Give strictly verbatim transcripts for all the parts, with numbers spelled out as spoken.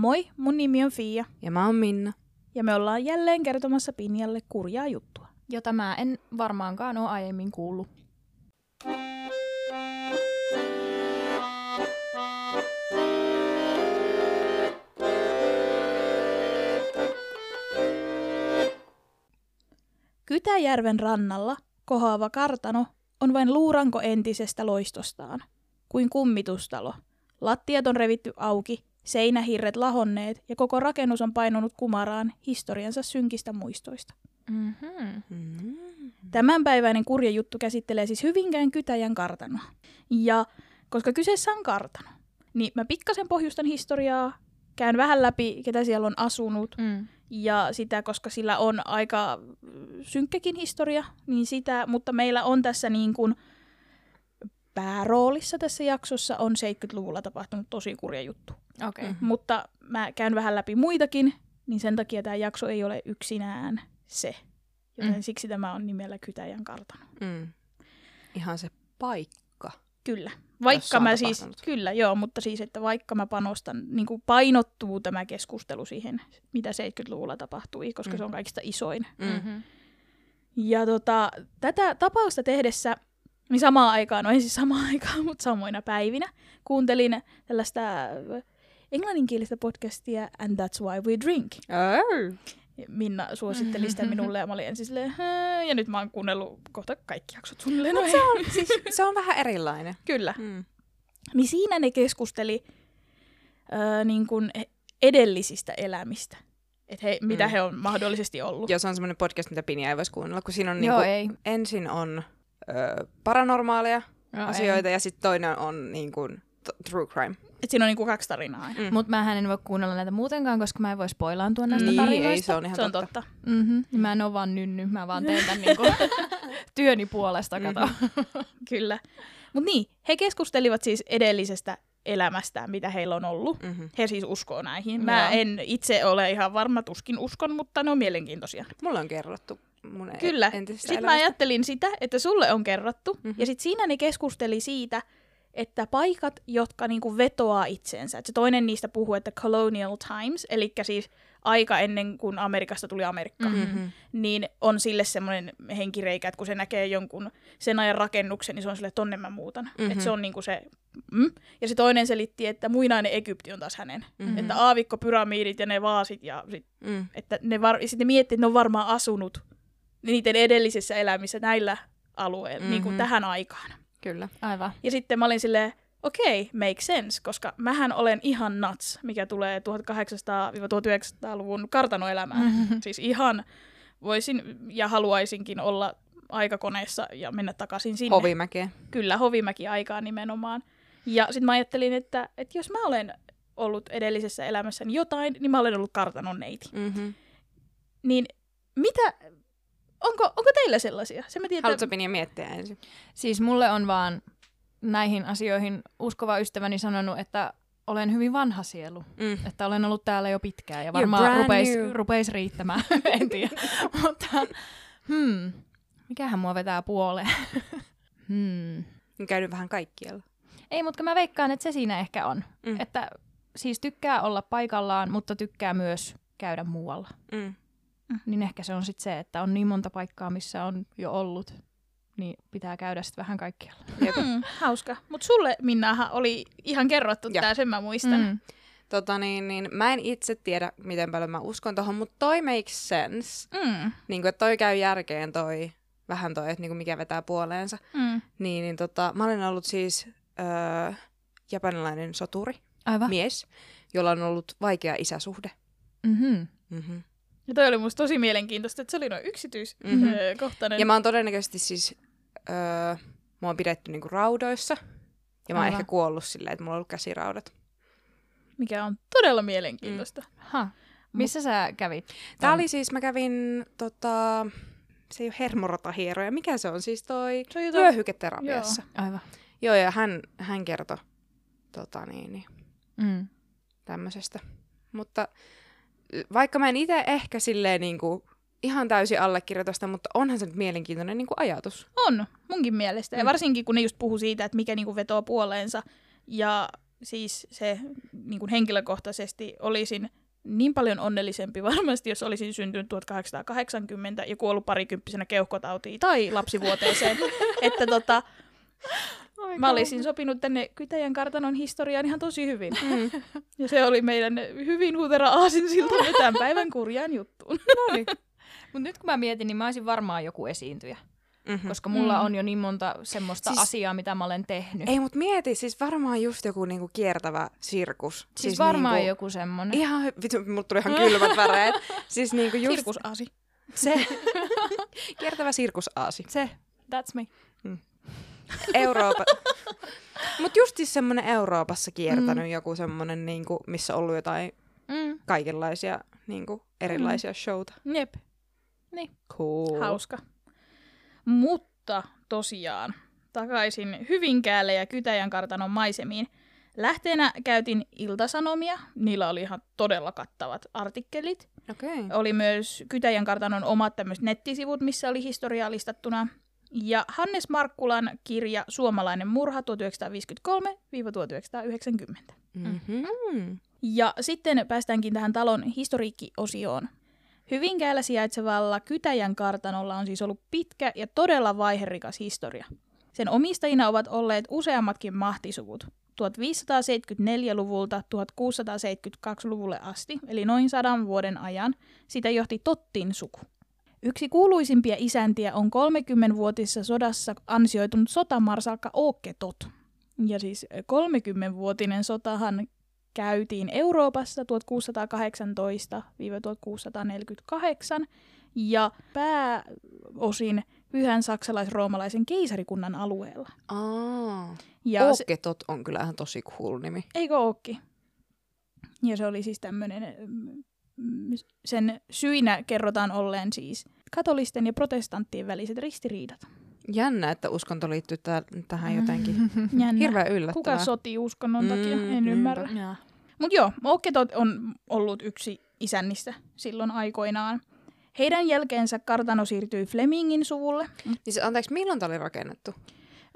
Moi, mun nimi on Fia. Ja mä oon Minna. Ja me ollaan jälleen kertomassa Pinjalle kurjaa juttua, jota mä en varmaankaan oo aiemmin kuullut. Kytäjärven rannalla kohoava kartano on vain luuranko entisestä loistostaan, kuin kummitustalo. Lattiat on revitty auki, seinähirret lahonneet ja koko rakennus on painunut kumaraan historiansa synkistä muistoista. Mm-hmm. Mm-hmm. Tämänpäiväinen kurja juttu käsittelee siis Hyvinkään Kytäjän kartanoa. Ja koska kyseessä on kartano, niin mä pikkasen pohjustan historiaa, käyn vähän läpi, ketä siellä on asunut. Mm. Ja sitä, koska sillä on aika synkkäkin historia, niin sitä, mutta meillä on tässä niin kuin pääroolissa tässä jaksossa on seitsemänkymmentäluvulla tapahtunut tosi kurja juttu. Okay. Mm-hmm. Mutta mä käyn vähän läpi muitakin, niin sen takia tämä jakso ei ole yksinään se. Joten mm. siksi tämä on nimellä Kytäjän kartano. Mm. Ihan se paikka. Kyllä. Vaikka mä siis, kyllä joo, mutta siis, että vaikka mä panostan, niin kuin painottuu tämä keskustelu siihen, mitä seitsemänkymmentäluvulla tapahtui, koska mm-hmm. se on kaikista isoin. Mm-hmm. Ja tota, tätä tapausta tehdessä, niin samaan aikaan, no ei siis samaan aikaan, mutta samoina päivinä, kuuntelin tällaista englanninkielistä podcastia And That's Why We Drink. Oh. Minna suositteli sitä minulle ja mä olin ensin silleen, ja nyt mä oon kuunnellut kohta kaikki jaksot suunnilleen. No, se, on, siis, se on vähän erilainen. Kyllä. Mm. Niin siinä ne keskusteli äh, niin kuin edellisistä elämistä. Että he, mitä mm. he on mahdollisesti ollut. Joo, se on semmoinen podcast, mitä Pinja ei voisi kuunnella, kun siinä on Joo, niin kuin, ensin on ö, paranormaaleja no, asioita ei. Ja sitten toinen on niin kuin true crime. Et siinä on niinku kaksi tarinaa. Mm. Mutta mähän en voi kuunnella näitä muutenkaan, koska mä en voi spoilaantua näistä niin, tarinoista. Ei, se on ihan se on totta. totta. Mm-hmm. Mm. Mä en oo vaan nynny, mä vaan teen tämän niinku työni puolesta, kato. Mm-hmm. Kyllä. Mut niin, he keskustelivat siis edellisestä elämästä, mitä heillä on ollut. Mm-hmm. He siis uskoo näihin. Mä Joo. en itse ole ihan varma, tuskin uskon, mutta ne on mielenkiintoisia. Mulle on kerrottu mun Kyllä. entisestä Sitten elämästä. Mä ajattelin sitä, että sulle on kerrottu. Mm-hmm. Ja sit siinä ne keskusteli siitä, että paikat, jotka niinku vetoaa itseensä. Et se toinen niistä puhuu, että colonial times, eli siis aika ennen kuin Amerikasta tuli Amerikka, mm-hmm. niin on sille semmoinen henkireikä, että kun se näkee jonkun sen ajan rakennuksen, niin se on sille, tonne mä muutan. Mm-hmm. Et se on niinku se, mm. Ja se toinen selitti, että muinainen Egypti on taas hänen. Mm-hmm. Että aavikko, pyramiidit ja ne vaasit, ja sit, mm. että ne, var- sit ne miettii, että ne on varmaan asunut niiden edellisissä elämissä näillä alueilla, mm-hmm. niin kuin tähän aikaan. Kyllä, aivan. Ja sitten mä olin silleen, okei, okay, make sense, koska mähän olen ihan nuts, mikä tulee tuhatkahdeksansataa-tuhatyhdeksänsataaluvun kartanoelämään. Mm-hmm. Siis ihan voisin ja haluaisinkin olla aikakoneessa ja mennä takaisin sinne. Hovimäkeen. Kyllä, Hovimäki-aikaan nimenomaan. Ja sitten mä ajattelin, että, että jos mä olen ollut edellisessä elämässäni jotain, niin mä olen ollut kartanon neiti. Mm-hmm. Niin mitä... Onko, onko teillä sellaisia? Se mä tiedän. Haluatko Pinja miettiä ensin? Siis mulle on vaan näihin asioihin uskova ystäväni sanonut, että olen hyvin vanha sielu. Mm. Että olen ollut täällä jo pitkään ja varmaan rupeisi rupeis riittämään. En tiedä. Mutta hmm, mikähän mua vetää puoleen? hmm. Käynyt vähän kaikkialla. Ei, mutta mä veikkaan, että se siinä ehkä on. Mm. Että siis tykkää olla paikallaan, mutta tykkää myös käydä muualla. Mm. Niin ehkä se on sitten se, että on niin monta paikkaa, missä on jo ollut, niin pitää käydä sitten vähän kaikkialla. Mm, hauska. Mutta sulle, Minnahan, oli ihan kerrottu tämä, sen mä muistan. Mm. Tota niin, niin, mä en itse tiedä, miten paljon mä uskon tuohon, mutta toi makes sense. Mm. Niin kuin, että toi käy järkeen toi, vähän toi, että niin kuin mikä vetää puoleensa. Mm. Niin, niin tota, mä olen ollut siis öö, japanilainen soturi, Aivan. mies, jolla on ollut vaikea isäsuhde. Mhm. Mhm. Ja toi oli musta tosi mielenkiintoista, että se oli noin yksityiskohtainen. Mm-hmm. Ja mä oon todennäköisesti siis, öö, mä oon pidetty niinku raudoissa. Ja mä oon Aivan. ehkä kuollut silleen, että mulla on ollut käsiraudat. Mikä on todella mielenkiintoista. Mm. Missä Mut... sä kävit? Tää oli siis, mä kävin, tota, se ei ole hermorotahieroja. Mikä se on siis toi? Se on jotain... Vyöhyketerapiassa. Joo. Aivan. Joo, ja hän, hän kertoi tota, niin, niin, mm. tämmöisestä. Mutta... Vaikka mä en itse ehkä silleen niinku ihan täysin allekirjoitusta, mutta onhan se nyt mielenkiintoinen niinku ajatus. On, munkin mielestä. Ja varsinkin kun ne just puhuu siitä, että mikä niinku vetoo puoleensa ja siis se niin kuin henkilökohtaisesti olisin niin paljon onnellisempi varmasti, jos olisin syntynyt tuhatkahdeksansataakahdeksankymmentä ja kuollut parikymppisenä keuhkotautiin tai lapsivuoteeseen. Että tota, mä olisin sopinut tänne Kytäjän kartanon historiaan ihan tosi hyvin. Mm. Ja se oli meidän hyvin huutera aasinsiltamme tämän päivän kurjaan juttuun. No niin. Mut nyt kun mä mietin, niin mä olisin varmaan joku esiintyjä. Mm-hmm. Koska mulla mm-hmm. on jo niin monta semmoista siis, asiaa, mitä mä olen tehnyt. Ei, mut mieti, siis varmaan just joku niinku kiertävä sirkus. Siis, siis varmaan niinku, joku semmonen. Ihan, vitsi, mut tuli ihan kylmät väreet. Siis niinku just... Sirkusasi. Se. Kiertävä sirkusasi. Se. That's me. Mm. Euroopan. Mut just siis semmonen Euroopassa kiertänyt mm. joku semmonen, niinku, missä on ollut jotain mm. kaikenlaisia niinku, erilaisia mm. showta. Jep. Niin. Cool. Hauska. Mutta tosiaan, takaisin Hyvinkäälle ja Kytäjän kartanon maisemiin. Lähteenä käytin Ilta-Sanomia. Niillä oli ihan todella kattavat artikkelit. Okay. Oli myös Kytäjän kartanon omat tämmöiset nettisivut, missä oli historiaa listattuna. Ja Hannes Markkulan kirja Suomalainen murha tuhatyhdeksänsataaviisikymmentäkolme yhdeksänkymmentä. Mm-hmm. Ja sitten päästäänkin tähän talon historiikkiosioon. Hyvinkäällä sijaitsevalla Kytäjän kartanolla on siis ollut pitkä ja todella vaiherikas historia. Sen omistajina ovat olleet useammatkin mahtisuvut viisitoistasataaseitsemänkymmentäneljä-luvulta kuusitoistasataaseitsemänkymmentäkaksi-luvulle asti, eli noin sadan vuoden ajan, sitä johti Tottin suku. Yksi kuuluisimpia isäntiä on kolmekymmenvuotisessa sodassa ansioitunut sotamarsalkka Åke Tott. Ja siis kolmekymmenvuotinen sotahan käytiin Euroopassa kuusitoistasataakahdeksantoista kuusitoistasataaneljäkymmentäkahdeksan ja pääosin pyhän saksalais-roomalaisen keisarikunnan alueella. Aa, Åke Tott on kyllä ihan tosi cool nimi. Eikö ookin? Ja se oli siis tämmöinen, sen syinä kerrotaan olleen siis katolisten ja protestanttien väliset ristiriidat. Jännä, että uskonto liittyy t- tähän jotenkin. Jännä. Hirveän yllättävää. Kuka sotii uskonnon takia? Mm, en mm, ymmärrä. Yeah. Mut joo, Åke Tott on ollut yksi isännistä silloin aikoinaan. Heidän jälkeensä kartano siirtyi Flemingin suvulle. Niin, anteeksi, milloin tämä oli rakennettu?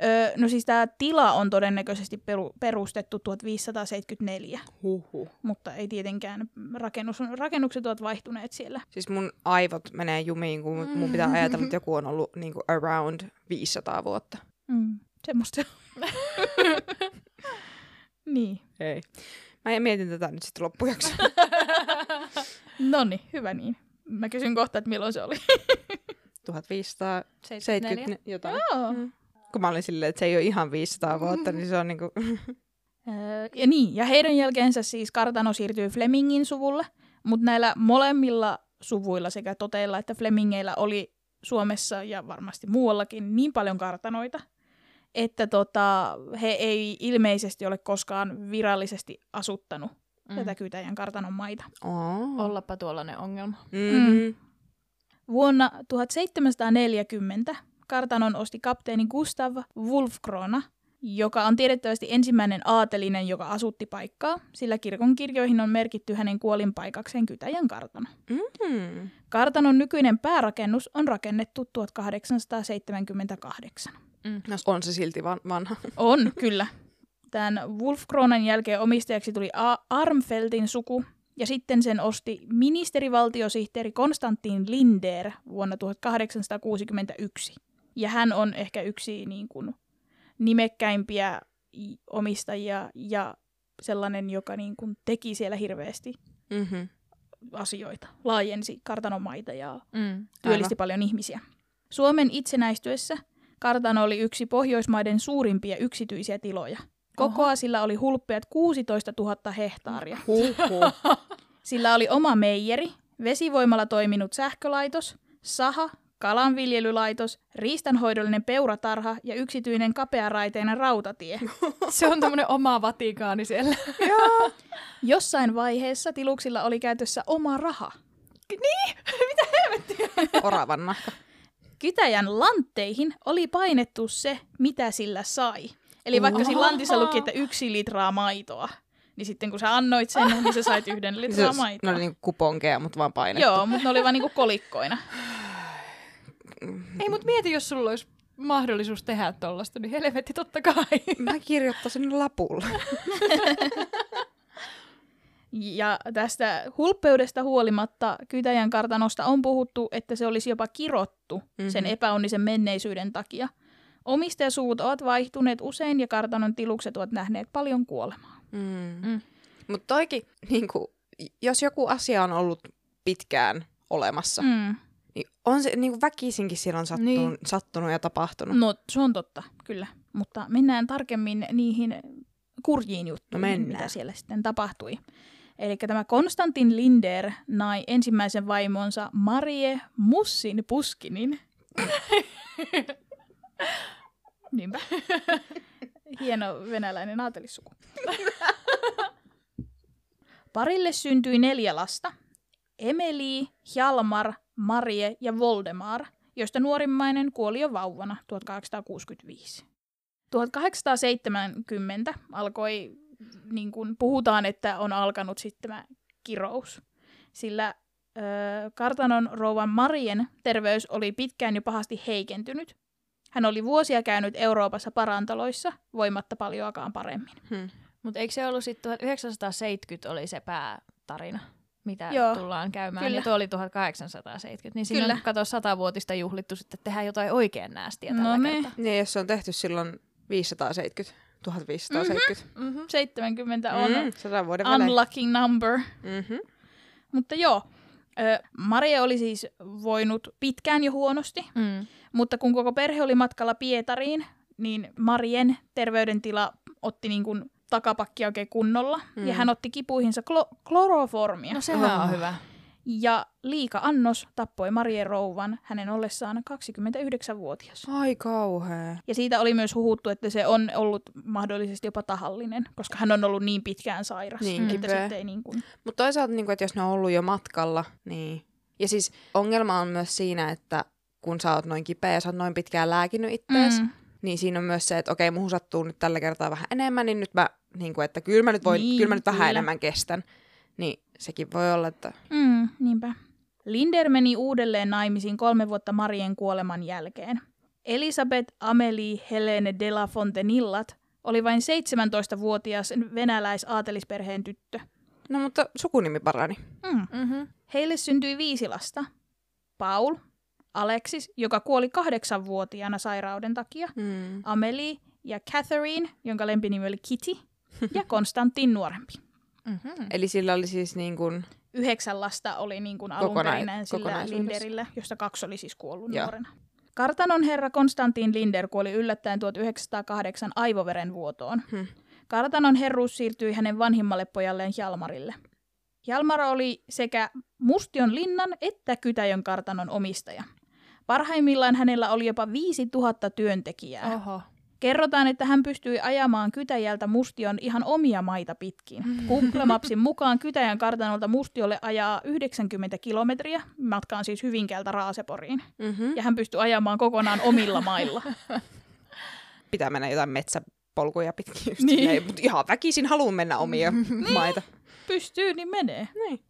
Öö, no siis tämä tila on todennäköisesti peru- perustettu viisitoistasataaseitsemänkymmentäneljä. Huhhuh. Mutta ei tietenkään, rakennus, rakennukset ovat vaihtuneet siellä. Siis mun aivot menee jumiin, kun mm. mun pitää ajatella, että joku on ollut niinku around viisisataa vuotta. Mm. Semmosta. Niin. Ei. Mä mietin tätä nyt sitten loppujakson. Noniin, hyvä niin. Mä kysyn kohta, että milloin se oli. tuhatviisisataaseitsemänkymmentä jotain. Joo. Mm. Kun mä olin silleen, että se ei ole ihan viisisataa vuotta, niin se on niinku... Ja niin, ja heidän jälkeensä siis kartano siirtyy Flemingin suvulle, mutta näillä molemmilla suvuilla sekä Toteilla että Flemingeillä oli Suomessa ja varmasti muuallakin niin paljon kartanoita, että tota, he ei ilmeisesti ole koskaan virallisesti asuttanut mm. tätä Kytäjän kartanon maita. Oh. Ollapa tuollainen ongelma. Mm. Vuonna tuhatseitsemänsataaneljäkymmentä kartanon osti kapteeni Gustav Wolfkrona, joka on tiedettävästi ensimmäinen aatelinen, joka asutti paikkaa, sillä kirkon kirjoihin on merkitty hänen kuolinpaikakseen Kytäjän kartano. Mm-hmm. Kartanon nykyinen päärakennus on rakennettu tuhatkahdeksansataaseitsemänkymmentäkahdeksan. Mm. No, on se silti vanha. On, kyllä. Tämän Wolfkronan jälkeen omistajaksi tuli A- Armfeldin suku, ja sitten sen osti ministerivaltiosihteeri Konstantin Linder vuonna tuhatkahdeksansataakuusikymmentäyksi. Ja hän on ehkä yksi niin kuin nimekkäimpiä omistajia ja sellainen, joka niin kuin teki siellä hirveästi mm-hmm. asioita. Laajensi kartanomaita ja mm, työllisti aivan. paljon ihmisiä. Suomen itsenäistyessä kartano oli yksi Pohjoismaiden suurimpia yksityisiä tiloja. Kokoa Oho. Sillä oli hulppeat kuusitoistatuhatta hehtaaria. Huhhuh. Sillä oli oma meijeri, vesivoimalla toiminut sähkölaitos, saha, kalanviljelylaitos, riistanhoidollinen peuratarha ja yksityinen kapearaiteinen rautatie. Se on tämmöinen oma Vatikaani siellä. Joo. Jossain vaiheessa tiluksilla oli käytössä oma raha. Niin? Mitä helvettiä? Oravan nahka. Kytäjän lantteihin oli painettu se, mitä sillä sai. Eli vaikka siinä lantissa luki, että yksi litraa maitoa. Niin sitten kun sä annoit sen, niin sä sait yhden litraa maitoa. Ne oli niinku kuponkeja, mutta vaan painettu. Joo, mutta ne oli vaan niinku kolikkoina. Ei, mut mieti, jos sulla olisi mahdollisuus tehdä tollaista, niin helvetti totta kai. Mä kirjoittaisin lapulla. Ja tästä hulppeudesta huolimatta Kytäjän kartanosta on puhuttu, että se olisi jopa kirottu mm-hmm. sen epäonnisen menneisyyden takia. Omistajasuut ovat vaihtuneet usein ja kartanon tilukset ovat nähneet paljon kuolemaa. Mm. Mm. Mutta toikin, niinku, jos joku asia on ollut pitkään olemassa, mm. niin on se niinku väkisinkin siellä on sattunut, niin. sattunut ja tapahtunut. No se on totta, kyllä. Mutta mennään tarkemmin niihin kurjiin juttuihin, no mitä siellä sitten tapahtui. Eli tämä Konstantin Linder nai ensimmäisen vaimonsa Marie Mussin Pushkinin. Niinpä. Hieno venäläinen aatelissuku. Parille syntyi neljä lasta. Emeli, Hjalmar, Marie ja Voldemar, joista nuorimmainen kuoli jo vauvana tuhatkahdeksansataakuusikymmentäviisi. tuhatkahdeksansataaseitsemänkymmentä alkoi, niin kuin puhutaan, että on alkanut sitten tämä kirous, sillä ö, kartanon rouvan Marien terveys oli pitkään jo pahasti heikentynyt. Hän oli vuosia käynyt Euroopassa parantaloissa, voimatta paljoakaan paremmin. Hmm. Mutta eikö se ollut sitten tuhatyhdeksänsataaseitsemänkymmentä oli se päätarina, mitä Joo. tullaan käymään? Kyllä. Ja tuo oli tuhatkahdeksansataaseitsemänkymmentä, niin siinä on kato satavuotista juhlittu sitten, että tehdään jotain oikein näästiä no tällä me. kertaa. Niin, jos se on tehty silloin viisisataaseitsemänkymmentä, tuhatviisisataaseitsemänkymmentä. Mm-hmm. Mm-hmm. seitsemänkymmentä on mm-hmm. sadan vuoden unlucky välein. Number. Mm-hmm. Mutta joo, Maria oli siis voinut pitkään jo huonosti, mm. mutta kun koko perhe oli matkalla Pietariin, niin Marien terveydentila otti niin kuin takapakkia oikein kunnolla. Mm. Ja hän otti kipuihinsa klo- kloroformia. No sehän on hyvä. Ja liika annos tappoi Marien rouvan hänen ollessaan kaksikymmentäyhdeksänvuotias. Ai kauhea. Ja siitä oli myös huhuttu, että se on ollut mahdollisesti jopa tahallinen, koska hän on ollut niin pitkään sairas. Niin kipeä. Niin kuin... Mutta toisaalta, niin kuin, että jos ne on ollut jo matkalla, niin... Ja siis ongelma on myös siinä, että kun sä oot noin kipeä ja sä oot noin pitkään lääkinyt ittees, mm. niin siinä on myös se, että okei, muuhun sattuu nyt tällä kertaa vähän enemmän, niin nyt mä, niin kuin, että kyllä mä nyt, voin, niin, kyllä mä nyt vähän kyllä. enemmän kestän. Niin sekin voi olla, että... Mm, niinpä. Linder meni uudelleen naimisiin kolme vuotta Marien kuoleman jälkeen. Elisabeth Amelie Helene de la Fontenillat oli vain seitsemäntoistavuotias venäläis-aatelisperheen tyttö. No mutta sukunimi parani. Mm. Mm-hmm. Heille syntyi viisi lasta. Paul, Alexis, joka kuoli kahdeksanvuotiaana sairauden takia, mm. Amelie ja Catherine, jonka lempinimi oli Kitty, ja Konstantin nuorempi. Mm-hmm. Eli sillä oli siis niin kuin... Yhdeksän lasta oli niin kuin alun perin sillä Linderillä, josta kaksi oli siis kuollut Joo. nuorena. Kartanon herra Konstantin Linder kuoli yllättäen tuhatyhdeksänsataakahdeksan aivoverenvuotoon. Hmm. Kartanon herruus siirtyi hänen vanhimmalle pojalleen Hjalmarille. Hjalmar oli sekä Mustion linnan että Kytäjön kartanon omistaja. Parhaimmillaan hänellä oli jopa viisituhatta työntekijää. Oho. Kerrotaan, että hän pystyi ajamaan Kytäjältä Mustion ihan omia maita pitkin. Google Mapsin mukaan Kytäjän kartanolta Mustiolle ajaa yhdeksänkymmentä kilometriä, matkaan siis Hyvinkäältä Raaseporiin. Mm-hmm. Ja hän pystyi ajamaan kokonaan omilla mailla. Pitää mennä jotain metsäpolkuja pitkin just niin. Silleen, mutta ihan väkisin haluan mennä omia niin. maita. Pystyy, niin menee. Niin.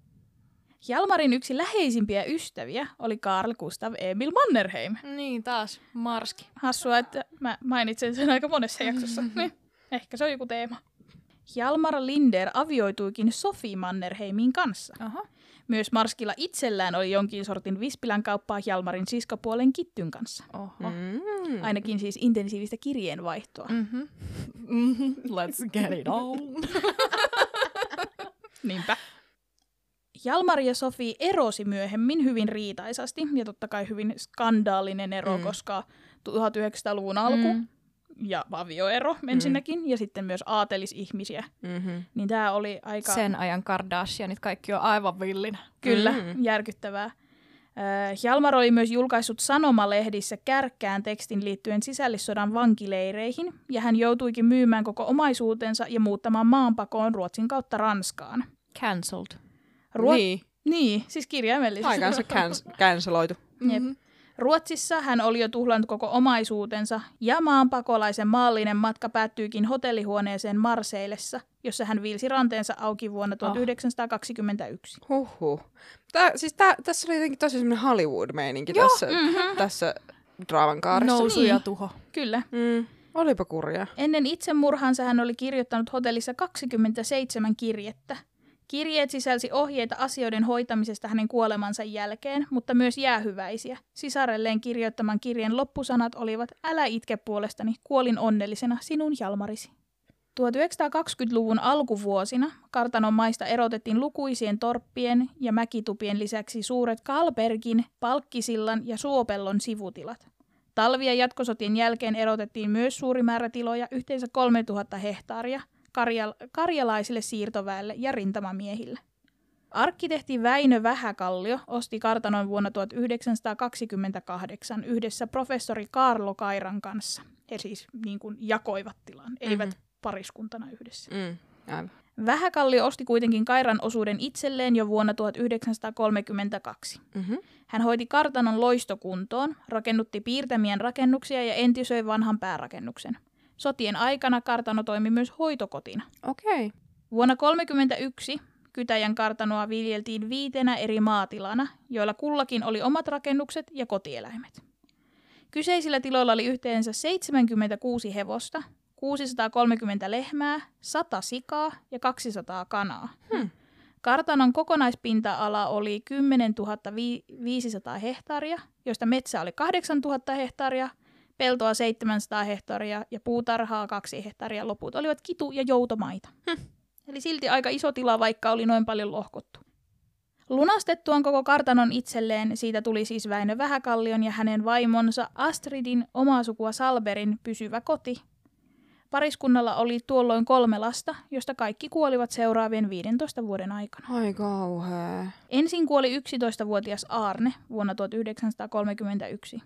Hjalmarin yksi läheisimpiä ystäviä oli Carl Gustav Emil Mannerheim. Niin, taas Marski. Hassua, että mä mainitsen sen aika monessa jaksossa. Niin, ehkä se on joku teema. Hjalmar Linder avioituikin Sofi Mannerheimin kanssa. Aha. Myös Marskilla itsellään oli jonkin sortin Vispilän kauppaa Hjalmarin siskopuolen Kittyn kanssa. Oho. Mm. Ainakin siis intensiivistä kirjeenvaihtoa. Mm-hmm. Mm-hmm. Let's get it on. Niinpä. Hjalmar ja Sofi erosi myöhemmin hyvin riitaisasti ja totta kai hyvin skandaalinen ero, mm. koska tuhatyhdeksänsataaluvun alku mm. ja avioero ensinnäkin mm. ja sitten myös aatelisihmisiä. Mm-hmm. Niin tää oli aika... Sen ajan Kardashianit kaikki on aivan villinä. Kyllä, mm-hmm. järkyttävää. Äh, Hjalmar oli myös julkaissut sanomalehdissä kärkkään tekstin liittyen sisällissodan vankileireihin ja hän joutuikin myymään koko omaisuutensa ja muuttamaan maanpakoon Ruotsin kautta Ranskaan. Cancelled. Ruot... Niin. niin, siis kirjaimellisesti. Aikansa kans- kanseloitu. Mm-hmm. Ruotsissa hän oli jo tuhlannut koko omaisuutensa ja maanpakolaisen maallinen matka päättyykin hotellihuoneeseen Marseillessa, jossa hän vilsi ranteensa auki vuonna tuhatyhdeksänsataakaksikymmentäyksi. Oh. Huhhuh. Tää, siis tää, tässä oli jotenkin tosi semmoinen Hollywood-meininki tässä, mm-hmm. tässä draavan kaaressa. Nousu ja tuho. Kyllä. Mm. Olipa kurjaa. Ennen itsemurhaansa hän oli kirjoittanut hotellissa kaksikymmentäseitsemän kirjettä. Kirjeet sisälsi ohjeita asioiden hoitamisesta hänen kuolemansa jälkeen, mutta myös jäähyväisiä. Sisarelleen kirjoittaman kirjeen loppusanat olivat: "Älä itke puolestani, kuolin onnellisena, sinun Jalmarisi." tuhatyhdeksänsataakaksikymmentäluvun alkuvuosina kartanon maista erotettiin lukuisien torppien ja mäkitupien lisäksi suuret Kalbergin, Palkkisillan ja Suopellon sivutilat. Talvia jatkosotien jälkeen erotettiin myös suuri määrä tiloja, yhteensä kolmetuhatta hehtaaria, karjal- karjalaisille siirtoväelle ja rintamamiehille. Arkkitehti Väinö Vähäkallio osti kartanon vuonna tuhatyhdeksänsataakaksikymmentäkahdeksan yhdessä professori Kaarlo Kairan kanssa. He siis niin kuin jakoivat tilan, eivät mm-hmm. pariskuntana yhdessä. Mm, aivan. Vähäkallio osti kuitenkin Kairan osuuden itselleen jo vuonna tuhatyhdeksänsataakolmekymmentäkaksi. Mm-hmm. Hän hoiti kartanon loistokuntoon, rakennutti piirtämien rakennuksia ja entisöi vanhan päärakennuksen. Sotien aikana kartano toimi myös hoitokotina. Okei. Okay. Vuonna tuhatyhdeksänsataakolmekymmentäyksi Kytäjän kartanoa viljeltiin viitenä eri maatilana, joilla kullakin oli omat rakennukset ja kotieläimet. Kyseisillä tiloilla oli yhteensä seitsemänkymmentäkuusi hevosta, kuusisataakolmekymmentä lehmää, sata sikaa ja kaksisataa kanaa. Hmm. Kartanon kokonaispinta-ala oli kymmenentuhatta viisisataa hehtaaria, josta metsää oli kahdeksantuhatta hehtaaria, peltoa seitsemänsataa hehtaaria ja puutarhaa kaksi hehtaaria. Loput olivat kitu- ja joutomaita. Hmm. Eli silti aika iso tila, vaikka oli noin paljon lohkottu. Lunastettuaan koko kartanon itselleen, siitä tuli siis Väinö Vähäkallion ja hänen vaimonsa Astridin omaa sukua Salberin pysyvä koti. Pariskunnalla oli tuolloin kolme lasta, josta kaikki kuolivat seuraavien viidentoista vuoden aikana. Ai kauhea. Ensin kuoli yksitoistavuotias Aarne vuonna tuhatyhdeksänsataakolmekymmentäyksi.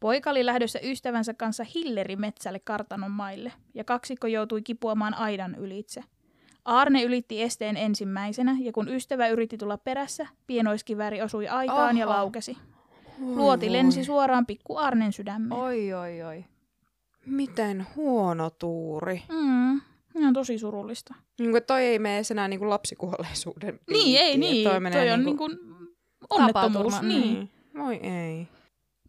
Poika oli lähdössä ystävänsä kanssa hillerimetsälle kartanon maille, ja kaksikko joutui kipuamaan aidan ylitse. Aarne ylitti esteen ensimmäisenä, ja kun ystävä yritti tulla perässä, pienoiskivääri osui aitaan Aha. ja laukesi. Oi, Luoti oi. lensi suoraan pikku Aarnen sydämeen. Oi, oi, oi. Miten huono tuuri. Mm, ne on tosi surullista. Niin kuin toi ei mene enää niin kuin lapsikuolleisuuden piikkiin. Niin, ei niin. Toi, toi on niin kuin onnettomuus. Niin. Voi ei.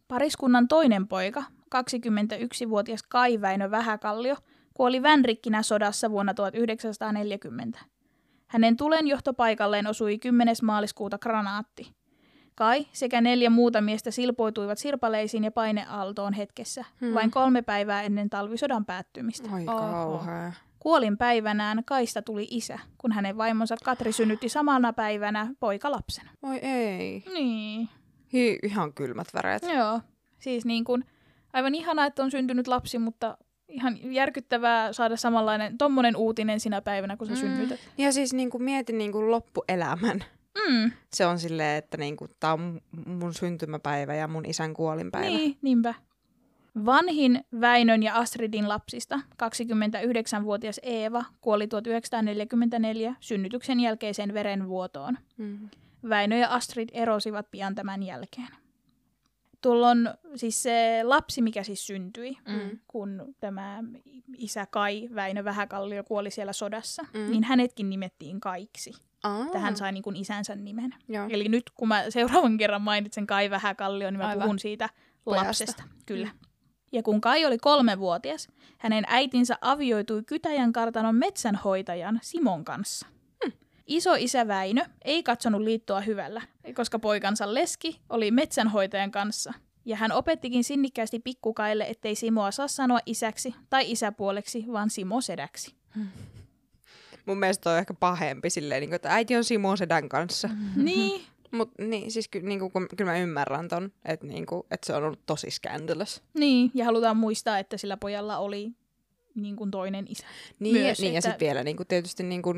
Pariskunnan toinen poika, kaksikymmentäyksivuotias Kai Väinö Vähäkallio, kuoli Vänrikkinä sodassa vuonna tuhatyhdeksänsataaneljäkymmentä. Hänen tulenjohtopaikalleen osui kymmenes maaliskuuta granaatti. Kai sekä neljä muuta miestä silpoituivat sirpaleisiin ja paineaaltoon hetkessä, hmm. vain kolme päivää ennen talvisodan päättymistä. Ai kauhea. Kuolinpäivänään Kaista tuli isä, kun hänen vaimonsa Katri synnytti samana päivänä poikalapsena. Oi ei. Niin. Hi, ihan kylmät väreet. Joo. Siis niin kuin, aivan ihanaa, että on syntynyt lapsi, mutta ihan järkyttävää saada samanlainen, tommonen uutinen sinä päivänä, kun sä mm. synnytät. Ja siis niin kuin mietin niin kuin loppuelämän. Mm. Se on silleen, että niinku, tää on mun syntymäpäivä ja mun isän kuolinpäivä. Niin, niinpä. Vanhin Väinön ja Astridin lapsista, kaksikymmentäyhdeksänvuotias Eeva, kuoli tuhatyhdeksänsataaneljäkymmentäneljä synnytyksen jälkeiseen verenvuotoon. Mm. Väinö ja Astrid erosivat pian tämän jälkeen. Tuolloin siis se lapsi, mikä siis syntyi, mm. kun tämä isä Kai Väinö Vähäkallio kuoli siellä sodassa, mm. niin hänetkin nimettiin Kaiksi. Että hän sai niin kuin isänsä nimen. Joo. Eli nyt kun mä seuraavan kerran mainitsen Kai Vähäkallion, niin mä Aivan. puhun siitä Pojasta. lapsesta. Kyllä. Ja kun Kai oli kolmevuotias, hänen äitinsä avioitui Kytäjän kartanon metsänhoitajan Simon kanssa. Hmm. Isoisä Väinö ei katsonut liittoa hyvällä, koska poikansa Leski oli metsänhoitajan kanssa. Ja hän opettikin sinnikkäästi pikkukaille, ettei Simoa saa sanoa isäksi tai isäpuoleksi, vaan Simo sedäksi. Hmm. Mun mielestä on ehkä pahempi silleen, että äiti on Simo sedän kanssa. Mm-hmm. Niin. Mut niin, siis ky- niinku, kyllä mä ymmärrän ton, että niinku, et se on ollut tosi scandalous. Niin, ja halutaan muistaa, että sillä pojalla oli niinku toinen isä. Niin, myös, niin että... ja sitten vielä niinku, tietysti niinku,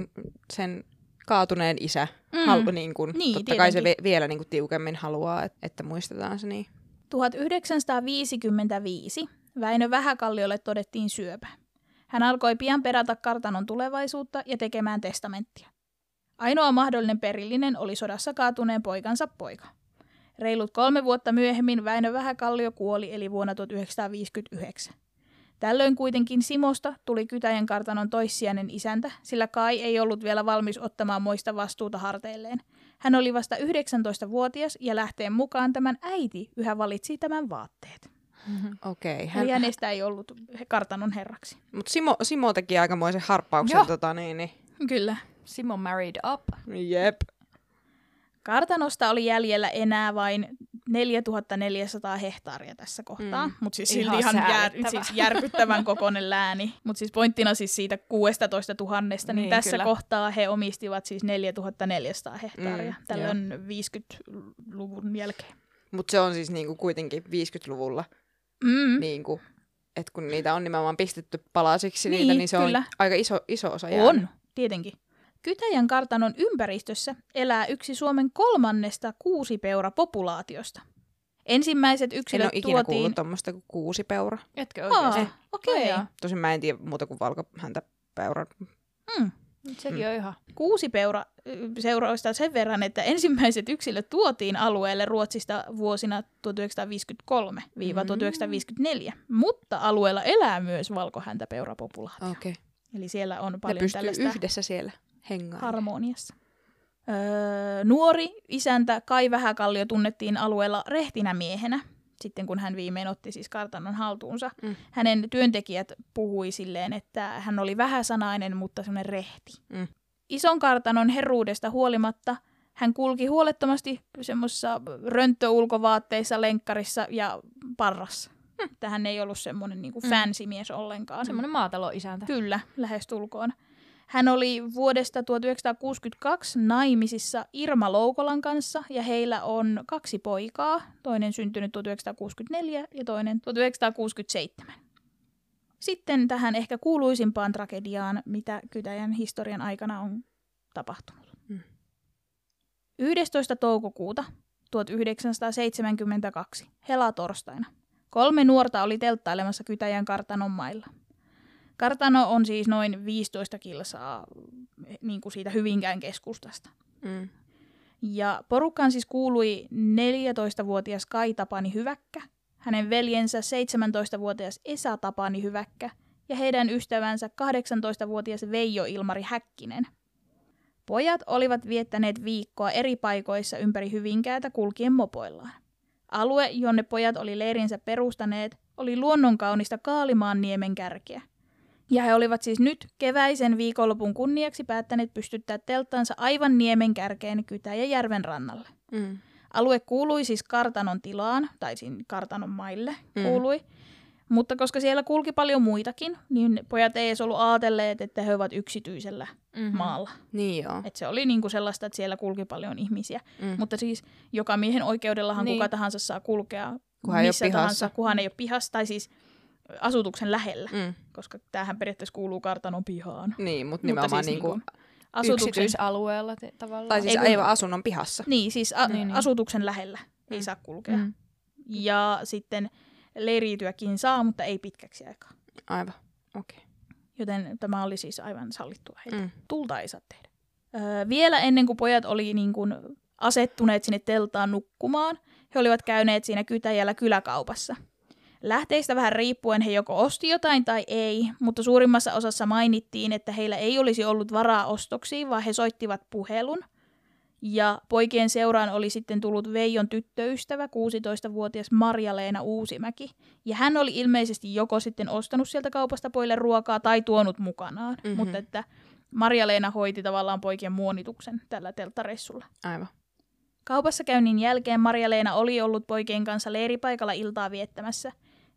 sen kaatuneen isä. Mm. Halu, niinku, niin, totta tietenkin. Kai se vi- vielä niinku, tiukemmin haluaa, et, että muistetaan se niin. tuhatyhdeksänsataaviisikymmentäviisi Väinö Vähäkalliolle todettiin syöpä. Hän alkoi pian perata kartanon tulevaisuutta ja tekemään testamenttia. Ainoa mahdollinen perillinen oli sodassa kaatuneen poikansa poika. Reilut kolme vuotta myöhemmin Väinö Vähäkallio kuoli, eli vuonna tuhatyhdeksänsataaviisikymmentäyhdeksän. Tällöin kuitenkin Simosta tuli Kytäjän kartanon toissijainen isäntä, sillä Kai ei ollut vielä valmis ottamaan moista vastuuta harteilleen. Hän oli vasta yhdeksäntoistavuotias ja lähteen mukaan tämän äiti yhä valitsi tämän vaatteet. Mm-hmm. Okei. Hän... Eli hänestä ei ollut kartanon herraksi. Mutta Simo, Simo teki aikamoisen harppauksen. Tota, niin, niin. Kyllä. Simo married up. Jep. Kartanosta oli jäljellä enää vain neljätuhatta neljäsataa hehtaaria tässä kohtaa, mm. mutta siis ihan, ihan jär, siis järkyttävän kokoinen lääni. Mutta siis pointtina siis siitä kuusitoistatuhatta, niin, niin tässä kyllä. kohtaa he omistivat siis neljätuhatta neljäsataa hehtaaria. Mm, tällöin viidenkymmenenluvun jälkeen. Mutta se on siis niinku kuitenkin viidenkymmenenluvulla, mm. niinku, että kun niitä on nimenomaan pistetty palasiksi, niin, niitä, niin se kyllä. on aika iso, iso osa jäänyt. On, tietenkin. Kytäjän kartanon ympäristössä elää yksi Suomen kolmannesta kuusipeurapopulaatiosta. Ensimmäiset yksilöt tuotiin... En ole ikinä tuotiin... kuullut tuommoista kuin kuusipeura. Etkö oikeasti? Oh, okei. Okay. Tosin mä en tiedä muuta kuin valkohäntäpeura. Mm. Sekin mm. on ihan. Kuusipeura seuroista sen verran, että ensimmäiset yksilöt tuotiin alueelle Ruotsista vuosina tuhatyhdeksänsataaviisikymmentäkolme - tuhatyhdeksänsataaviisikymmentäneljä, mm. mutta alueella elää myös valkohäntäpeurapopulaatio. Okay. Eli siellä on paljon tällaista... Ne pystyy yhdessä siellä. Hengaille. Harmoniassa. Öö, nuori isäntä Kai Vähäkallio tunnettiin alueella rehtinä miehenä, sitten kun hän viimein otti siis kartanon haltuunsa. Mm. Hänen työntekijät puhui silleen, että hän oli vähäsanainen, mutta semmoinen rehti. Mm. Ison kartanon herruudesta huolimatta hän kulki huolettomasti semmoisessa rönttöulkovaatteissa, lenkkarissa ja parrassa. Mm. Että hän ei ollut semmoinen niinku fancy mies ollenkaan. Semmoinen maataloisäntä. Kyllä, lähestulkoon. Hän oli vuodesta tuhatyhdeksänsataakuusikymmentäkaksi naimisissa Irma Loukolan kanssa ja heillä on kaksi poikaa, toinen syntynyt tuhatyhdeksänsataakuusikymmentäneljä ja toinen tuhatyhdeksänsataakuusikymmentäseitsemän. Sitten tähän ehkä kuuluisimpaan tragediaan, mitä Kytäjän historian aikana on tapahtunut. Hmm. yhdestoista toukokuuta tuhatyhdeksänsataaseitsemänkymmentäkaksi, helatorstaina, kolme nuorta oli telttailemassa Kytäjän kartanon mailla. Kartano on siis noin viisitoista kilsaa niin kuin siitä Hyvinkään keskustasta. Mm. Ja porukkaan siis kuului neljätoistavuotias Kai Tapani Hyväkkä, hänen veljensä seitsemäntoistavuotias Esa Tapani Hyväkkä ja heidän ystävänsä kahdeksantoistavuotias Veijo Ilmari Häkkinen. Pojat olivat viettäneet viikkoa eri paikoissa ympäri Hyvinkäätä kulkien mopoillaan. Alue, jonne pojat oli leirinsä perustaneet, oli luonnonkaunista Kaalimaanniemen kärkeä. Ja he olivat siis nyt keväisen viikonlopun kunniaksi päättäneet pystyttää telttansa aivan niemen kärkeen Kytäjäjärven rannalle. Mm. Alue kuului siis kartanon tilaan, tai siinä kartanon maille mm. kuului. Mutta koska siellä kulki paljon muitakin, niin pojat ei edes ollut ajatelleet, että he ovat yksityisellä mm-hmm. maalla. Niin joo. Et se oli niinku sellaista, että siellä kulki paljon ihmisiä. Mm. Mutta siis joka miehen oikeudellahan niin. kuka tahansa saa kulkea kuhan missä tahansa, kuhan ei ole pihassa. Tai siis... asutuksen lähellä, mm. koska tämähän periaatteessa kuuluu kartanon pihaan. Niin, mut mutta nimenomaan siis niinku asutuksen... yksityisalueella te- tavallaan. Tai siis ei, aivan asunnon pihassa. Niin, siis a- niin, niin. asutuksen lähellä mm. ei saa kulkea. Mm. Ja sitten leiriytyäkin saa, mutta ei pitkäksi aikaa. Aivan, okei. Okay. Joten tämä oli siis aivan sallittua heitä. Mm. Tulta ei saa tehdä. Öö, vielä ennen kuin pojat oli niin kuin asettuneet sinne teltaan nukkumaan, he olivat käyneet siinä Kytäjällä kyläkaupassa. Lähteistä vähän riippuen he joko osti jotain tai ei, mutta suurimmassa osassa mainittiin, että heillä ei olisi ollut varaa ostoksiin, vaan he soittivat puhelun. Ja poikien seuraan oli sitten tullut Veijon tyttöystävä, kuusitoistavuotias Marja-Leena Uusimäki. Ja hän oli ilmeisesti joko sitten ostanut sieltä kaupasta poille ruokaa tai tuonut mukanaan. Mm-hmm. Mutta että Marja-Leena hoiti tavallaan poikien muonituksen tällä telttareissulla. Aivan. Kaupassa käynnin jälkeen Marja-Leena oli ollut poikien kanssa leiripaikalla iltaa viettämässä.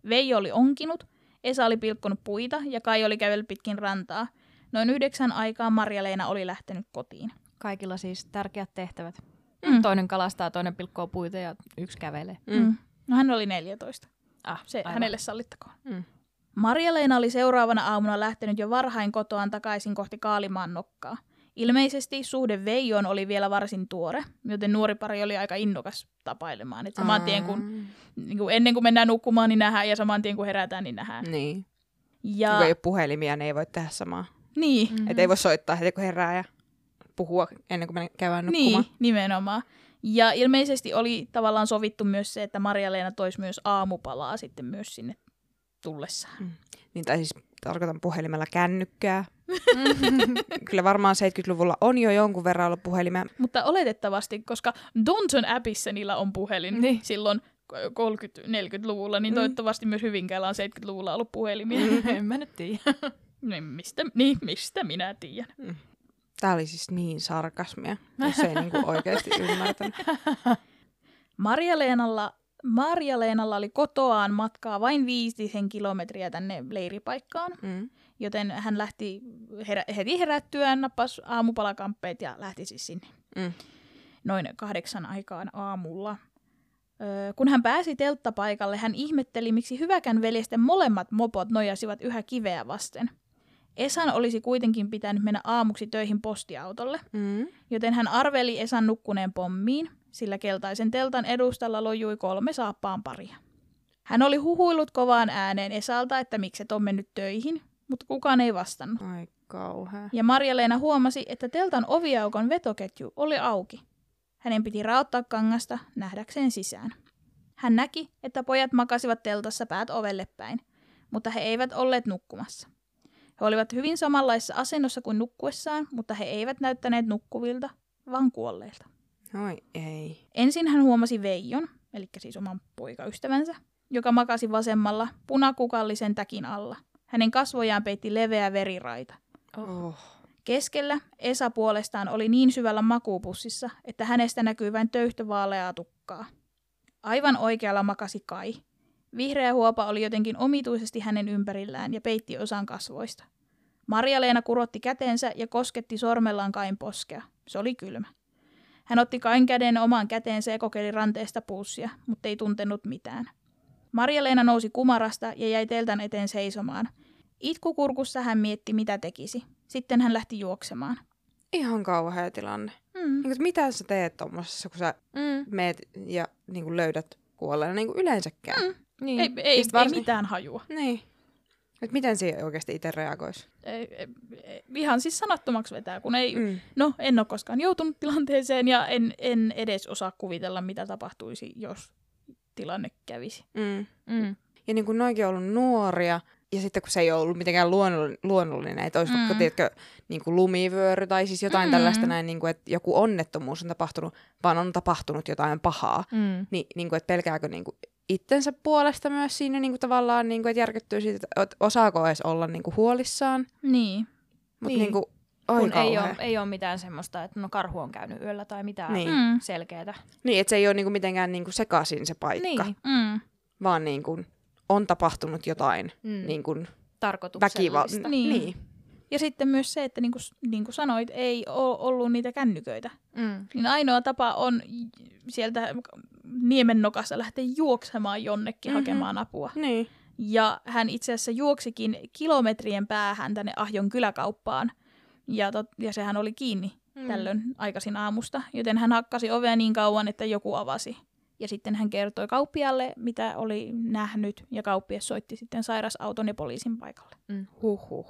Veijo oli onkinut, Esa oli pilkkonut puita ja Kai oli kävellyt pitkin rantaa. Noin yhdeksän aikaa Marja-Leena oli lähtenyt kotiin. Kaikilla siis tärkeät tehtävät. Mm. Toinen kalastaa, toinen pilkkoo puita ja yksi kävelee. Mm. No hän oli neljätoista. Ah, se aivan. Hänelle sallittakoon. Mm. Marja-Leena oli seuraavana aamuna lähtenyt jo varhain kotoaan takaisin kohti Kaalimaannokkaa. Ilmeisesti suhde Veijoon oli vielä varsin tuore, joten nuori pari oli aika innokas tapailemaan. Et saman tien kun, niin kun ennen kuin mennään nukkumaan, niin nähdään, ja saman tien kun herätään, niin nähdään. Niin. Ja... kun ei ole puhelimia, niin ei voi tehdä samaa. Niin. Mm-hmm. Että ei voi soittaa heti, kun herää ja puhua ennen kuin käydään nukkumaan. Niin, nimenomaan. Ja ilmeisesti oli tavallaan sovittu myös se, että Marja-Leena toisi myös aamupalaa sitten myös sinne tullessaan. Mm. Niin, tai siis tarkoitan puhelimella kännykkää. Mm-hmm. Kyllä varmaan seitsemänkymmentäluvulla on jo jonkun verran ollut puhelimia. Mutta oletettavasti, koska Downton Abbeyssä niillä on puhelin niin. silloin kolmekymmentä-neljäkymmentäluvulla, niin toivottavasti mm. myös Hyvinkäällä on seitsemänkymmentäluvulla ollut puhelimia. Mm, en mä nyt tiedä. Niin, mistä, niin, mistä minä tiedän? Mm. Tää oli siis niin sarkasmia, jos ei niinku oikeasti ymmärtänyt. Marja-Leenalla, Marja-Leenalla oli kotoaan matkaa vain viitisen kilometriä tänne leiripaikkaan, mm. joten hän lähti herä, heti herättyään, nappasi aamupalakamppeet ja lähti siis sinne. Mm. Noin kahdeksan aikaan aamulla. Öö, kun hän pääsi telttapaikalle, hän ihmetteli, miksi Hyväkän veljesten molemmat mopot nojasivat yhä kiveä vasten. Esan olisi kuitenkin pitänyt mennä aamuksi töihin postiautolle, mm. joten hän arveli Esan nukkuneen pommiin, sillä keltaisen teltan edustalla lojui kolme saappaan paria. Hän oli huhuillut kovaan ääneen Esalta, että mikset on mennyt töihin, mutta kukaan ei vastannut. Ai kauhea. Ja Marja-Leena huomasi, että teltan oviaukon vetoketju oli auki. Hänen piti raottaa kangasta nähdäkseen sisään. Hän näki, että pojat makasivat teltassa päät ovelle päin, mutta he eivät olleet nukkumassa. He olivat hyvin samanlaisessa asennossa kuin nukkuessaan, mutta he eivät näyttäneet nukkuvilta, vaan kuolleilta. Noi ei. Ensin hän huomasi Veijon, eli siis oman poikaystävänsä, joka makasi vasemmalla punakukallisen täkin alla. Hänen kasvojaan peitti leveä veriraita. Oh. Keskellä Esa puolestaan oli niin syvällä makuupussissa, että hänestä näkyy vain töyhtövaaleaa tukkaa. Aivan oikealla makasi Kai. Vihreä huopa oli jotenkin omituisesti hänen ympärillään ja peitti osan kasvoista. Marja-Leena kurotti käteensä ja kosketti sormellaan Kain poskea. Se oli kylmä. Hän otti Kain käden omaan käteensä ja kokeili ranteesta puussia, mutta ei tuntenut mitään. Marja-Leena nousi kumarasta ja jäi teltan eteen seisomaan. Itkukurkussa hän mietti, mitä tekisi. Sitten hän lähti juoksemaan. Ihan kauhea tilanne. Mm. Niin, mitä sä teet tuommoisessa, kun sä mm. meet ja niin kuin löydät kuolleena niin kuin yleensäkään? Mm. Niin. Ei, ei, varsin... ei mitään hajua. Niin. Et miten siihen oikeasti itse reagoisi? Ihan siis sanattomaksi vetää, kun ei... Mm. No, en ole koskaan joutunut tilanteeseen ja en, en edes osaa kuvitella, mitä tapahtuisi, jos tilanne kävisi. Mm. Mm. Ja niin kuin noikin on ollut nuoria... Ja sitten kun se ei ollut mitenkään luonnollinen, että olisi mm. vaikka tiedätkö, niin kuin lumivyöry tai siis jotain mm. tällaista näin, niin kuin, että joku onnettomuus on tapahtunut, vaan on tapahtunut jotain pahaa, mm. Ni, niin kuin, että pelkääkö niin kuin itsensä puolesta myös siinä niin kuin tavallaan, niin kuin, että järkyttyy siitä, että osaako edes olla niin kuin huolissaan. Niin. Mutta niin. niin kuin, kun ei ole, ei ole mitään semmoista, että no karhu on käynyt yöllä tai mitään niin. mm. selkeätä. Niin, että se ei ole niin kuin mitenkään niin kuin sekaisin se paikka, niin. mm. vaan niin kuin... on tapahtunut jotain mm. niin kuin tarkoituksellista. Väkival- niin. niin. Ja sitten myös se, että niin kuin, niin kuin sanoit, ei ole ollut niitä kännyköitä. Mm. Niin ainoa tapa on sieltä niemennokassa lähteä juoksemaan jonnekin mm-hmm. hakemaan apua. Niin. Ja hän itse asiassa juoksikin kilometrien päähän tänne Ahjon kyläkauppaan. Ja, tot, ja sehän oli kiinni mm. tällöin aikaisin aamusta. Joten hän hakkasi ovea niin kauan, että joku avasi. Ja sitten hän kertoi kauppialle, mitä oli nähnyt, ja kauppias soitti sitten sairasauton ja poliisin paikalle. Mm. Huhhuh.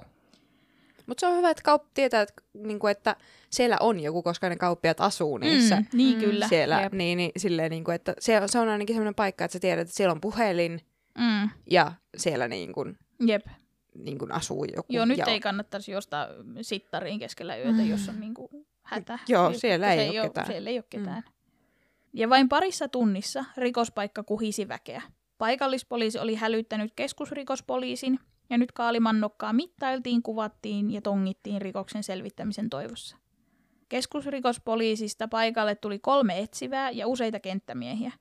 Mutta se on hyvä, että kauppi tietää, että, niinku, että siellä on joku, koska ne kauppiaat asuu niissä. Mm, niin kyllä. Siellä, niin, niin, silleen, niinku, että se, se on ainakin sellainen paikka, että sä tiedät, että siellä on puhelin mm. ja siellä niinku, Jep. Niinku, asuu joku. Joo, nyt ja ei on. Kannattaisi jostaa sittariin keskellä yötä, mm. jos on niinku, hätä. Joo, siellä ei, ei ole ketään. Siellä ei ole ketään. Mm. Ja vain parissa tunnissa rikospaikka kuhisi väkeä. Paikallispoliisi oli hälyttänyt keskusrikospoliisin, ja nyt Kaalimannokkaa mittailtiin, kuvattiin ja tongittiin rikoksen selvittämisen toivossa. Keskusrikospoliisista paikalle tuli kolme etsivää ja useita kenttämiehiä.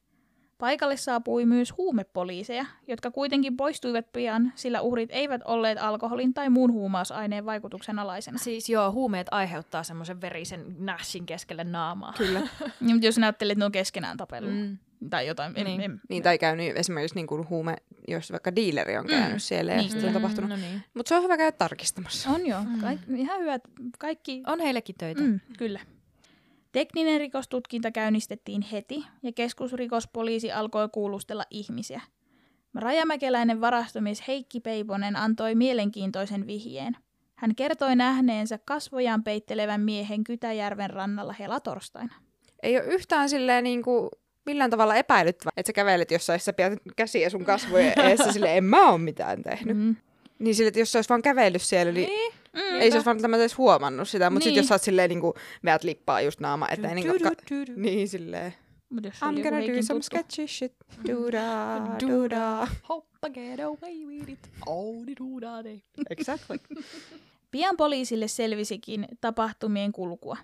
Paikalle saapui myös huumepoliiseja, jotka kuitenkin poistuivat pian, sillä uhrit eivät olleet alkoholin tai muun huumausaineen vaikutuksen alaisena. Siis joo, huumeet aiheuttaa semmoisen verisen nässin keskelle naamaa. Kyllä. Niin, mutta jos näyttelet, että ne on keskenään tapellut. Mm. Tai jotain. Niin, en, en, niin tai käynyt esimerkiksi niin kuin huume, jos vaikka diileri on käynyt mm. siellä ja niin, sitten on tapahtunut. No niin. Mutta se on hyvä käydä tarkistamassa. On joo. Mm. Kaik, ihan hyvä. Kaikki... On heillekin töitä. Mm, kyllä. Tekninen rikostutkinta käynnistettiin heti ja keskusrikospoliisi alkoi kuulustella ihmisiä. Rajamäkeläinen varastomies Heikki Peiponen antoi mielenkiintoisen vihjeen. Hän kertoi nähneensä kasvojaan peittelevän miehen Kytäjärven rannalla helatorstaina. Ei ole yhtään silleen niin kuin millään tavalla epäilyttävää, että sä kävelet jossain, sä pidät käsiä sun kasvojen eessä silleen, en mä oo mitään tehnyt. Mm. Niin silleen, että jos sä ois vaan kävellyt siellä, niin... niin. Mm, ei se olisi varmaan edes huomannut sitä, mutta niin. Sitten jos sä oot silleen, niin kuin, veät lippaa just naama eteen, niin, niin silleen. I'm gonna do some sketchy shit. Do-da, do-da. Hoppa, get away with it. Oh, do-da day. Exactly. Pian poliisille selvisikin tapahtumien kulkua.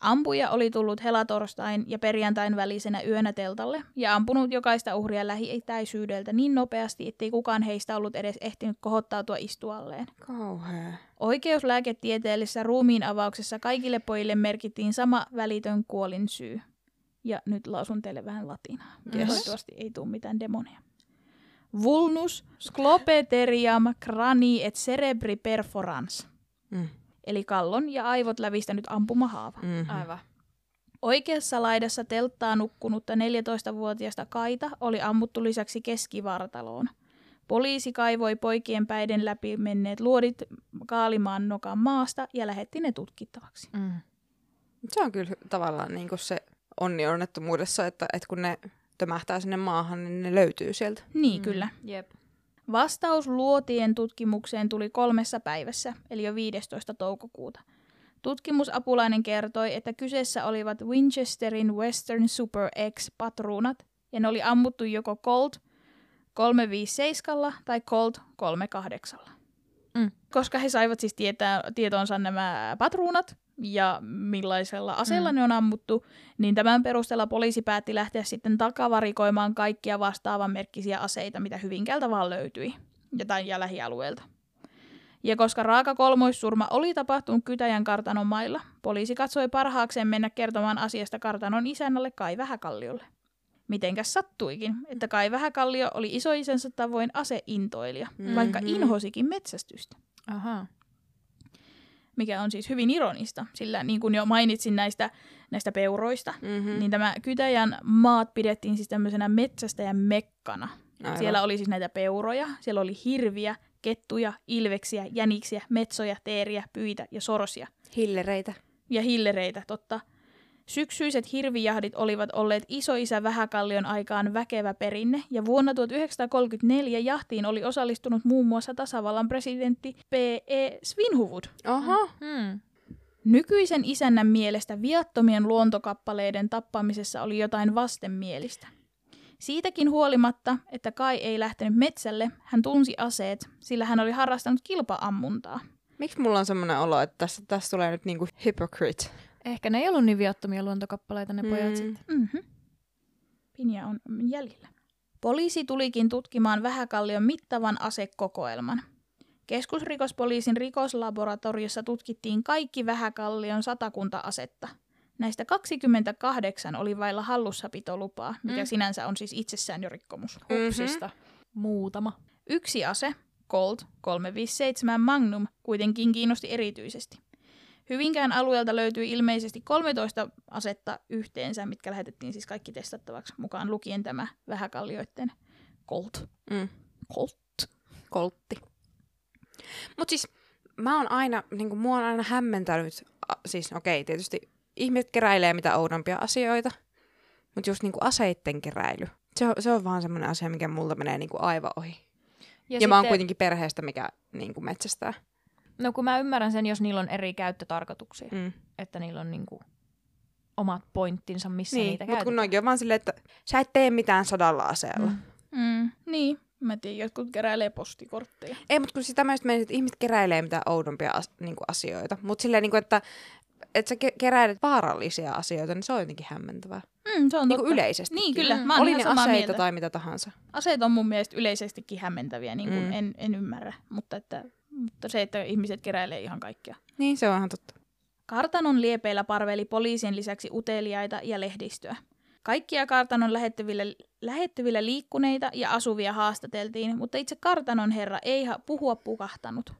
Ampuja oli tullut helatorstain ja perjantain välisenä yönä teltalle ja ampunut jokaista uhria lähietäisyydeltä niin nopeasti, ettei kukaan heistä ollut edes ehtinyt kohottautua istualleen. Kauhea. Oikeuslääketieteellisessä ruumiinavauksessa kaikille pojille merkittiin sama välitön kuolinsyy. Ja nyt lausun teille vähän latinaa. Yes. Toivottavasti ei tule mitään demonia. Vulnus sclopeteriam cranii et cerebri perforans. Mm. Eli kallon ja aivot lävistänyt ampumahaava. Mm-hmm. Aivan. Oikeassa laidassa telttaa nukkunutta neljätoistavuotiaista Kaita oli ammuttu lisäksi keskivartaloon. Poliisi kaivoi poikien päiden läpi menneet luodit kaalimaan nokan maasta ja lähetti ne tutkittavaksi. Mm. Se on kyllä tavallaan niin kuin se onni onnettomuudessa, että, että kun ne tömähtää sinne maahan, niin ne löytyy sieltä. Niin, mm. kyllä. Jep. Vastaus luotien tutkimukseen tuli kolmessa päivässä, eli jo viidestoista toukokuuta. Tutkimusapulainen kertoi, että kyseessä olivat Winchesterin Western Super X -patruunat, ja ne oli ammuttu joko Colt kolmesataaviisikymmentäseitsemän tai Colt kolmekymmentäkahdeksan. Mm. Koska he saivat siis tietää, tietoonsa nämä patruunat ja millaisella aseella mm. ne on ammuttu, niin tämän perusteella poliisi päätti lähteä sitten takavarikoimaan kaikkia vastaavan merkkisiä aseita, mitä Hyvinkäältä vaan löytyi, jotain ja lähialueelta. Ja koska raaka kolmoissurma oli tapahtunut Kytäjän kartanon mailla, poliisi katsoi parhaakseen mennä kertomaan asiasta kartanon isännälle Kai Vähäkalliolle. Mitenkäs sattuikin, että Kai Vähäkallio oli isoisänsä tavoin aseintoilija, mm-hmm. vaikka inhosikin metsästystä. Ahaa. Mikä on siis hyvin ironista, sillä niin kuin jo mainitsin näistä, näistä peuroista, mm-hmm. niin tämä Kytäjän maat pidettiin siis tämmöisenä metsästäjän mekkana. Aivan. Siellä oli siis näitä peuroja, siellä oli hirviä, kettuja, ilveksiä, jäniksiä, metsoja, teeriä, pyitä ja sorsia. Hillereitä. Ja hillereitä, totta. Syksyiset hirvijahdit olivat olleet isoisä Vähäkallion aikaan väkevä perinne, ja vuonna tuhatyhdeksänsataakolmekymmentäneljä jahtiin oli osallistunut muun muassa tasavallan presidentti P E Svinhuvud. Aha. Hmm. Nykyisen isännän mielestä viattomien luontokappaleiden tappamisessa oli jotain vastenmielistä. Siitäkin huolimatta, että Kai ei lähtenyt metsälle, hän tunsi aseet, sillä hän oli harrastanut kilpa-ammuntaa. Miksi mulla on semmoinen olo, että tässä, tässä tulee nyt niinku hypocrite? Ehkä ne ei ollut niin viattomia luontokappaleita ne mm. pojat sitten. Mm-hmm. Pinja on jäljellä. Poliisi tulikin tutkimaan Vähäkallion mittavan asekokoelman. Keskusrikospoliisin rikoslaboratoriossa tutkittiin kaikki Vähäkallion satakunta asetta. Näistä kaksikymmentäkahdeksan oli vailla hallussapitolupaa, mikä mm. sinänsä on siis itsessään jo rikkomus. Hupsista. Mm-hmm. Muutama. Yksi ase, Colt kolmesataaviisikymmentäseitsemän Magnum, kuitenkin kiinnosti erityisesti. Hyvinkään alueelta löytyi ilmeisesti kolmetoista asetta yhteensä, mitkä lähetettiin siis kaikki testattavaksi, mukaan lukien tämä Vähäkallioiden Colt. Mm. Colt. Coltti. Mut siis mä oon aina, niinku mua on aina hämmentänyt, a, siis okei, tietysti ihmiset keräilee mitä oudompia asioita, mut just niinku aseitten keräily, se on, se on vaan semmoinen asia, mikä multa menee niinku aivan ohi. Ja, ja sitten mä oon kuitenkin perheestä, mikä niinku metsästää. No kun mä ymmärrän sen, jos niillä on eri käyttötarkoituksia, mm. että niillä on niinku omat pointtinsa, missä niin, niitä käytetään. Niin, mutta kun on vaan silleen, että sä et tee mitään sadalla aseella. Mm. Mm. Niin, mä tiedän, jotkut keräilee postikortteja. Ei, mutta kun sitä mä just menin, että ihmiset keräilee mitään oudompia as- niinku asioita, mutta silleen, niinku, että et sä ke- keräilet vaarallisia asioita, niin se on jotenkin hämmentävää. Mm, se on niinku yleisesti. Niin, kyllä. Mm. Oli ne aseita mieltä. Tai mitä tahansa. Aseet on mun mielestä yleisestikin hämmentäviä, niin kuin mm. en, en ymmärrä, mutta että... Mutta se, että ihmiset keräilee ihan kaikkia. Niin, se on ihan totta. Kartanon liepeillä parveli poliisin lisäksi uteliaita ja lehdistöä. Kaikkia kartanon lähettyvillä, lähettyvillä liikkuneita ja asuvia haastateltiin, mutta itse kartanon herra ei puhua pukahtanut.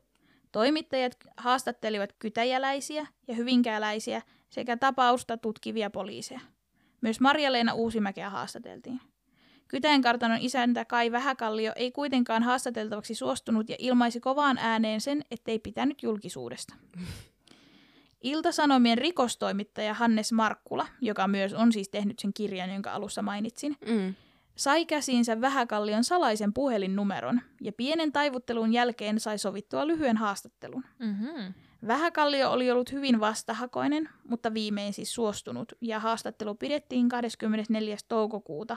Toimittajat haastattelivat kytäjäläisiä ja hyvinkääläisiä sekä tapausta tutkivia poliiseja. Myös Marja-Leena Uusimäkeä haastateltiin. Kytäjän kartanon isäntä Kai Vähäkallio ei kuitenkaan haastateltavaksi suostunut ja ilmaisi kovaan ääneen sen, ettei pitänyt julkisuudesta. Ilta-Sanomien rikostoimittaja Hannes Markkula, joka myös on siis tehnyt sen kirjan, jonka alussa mainitsin, mm. sai käsiinsä Vähäkallion salaisen puhelinnumeron ja pienen taivuttelun jälkeen sai sovittua lyhyen haastattelun. Mm-hmm. Vähäkallio oli ollut hyvin vastahakoinen, mutta viimein siis suostunut, ja haastattelu pidettiin kahdeskymmenesneljäs toukokuuta